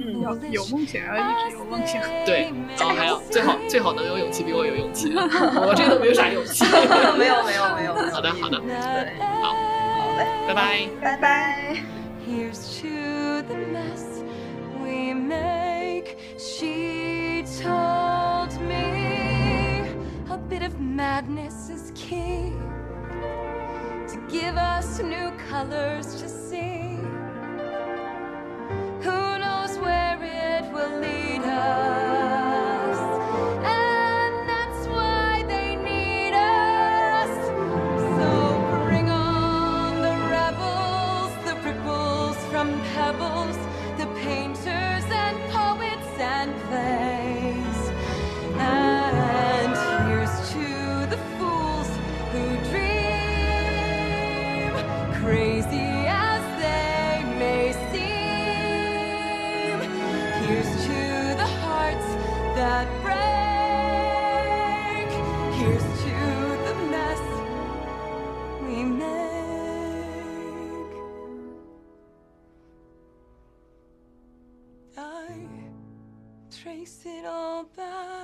嗯，要有梦想，要一直有梦想。对，然后还有最好最好能有勇气，比我有勇气。我这都没有啥勇气。没有没有没有。好的好的，对，好，好嘞，拜拜，拜拜。Here's to the mess we make, she told me. A bit of madness is key to give us new colors to see. Who knows where it will lead us? And that's why they need us. crazy as they may seem. Here's to the hearts that break. Here's to the mess we make. I trace it all back.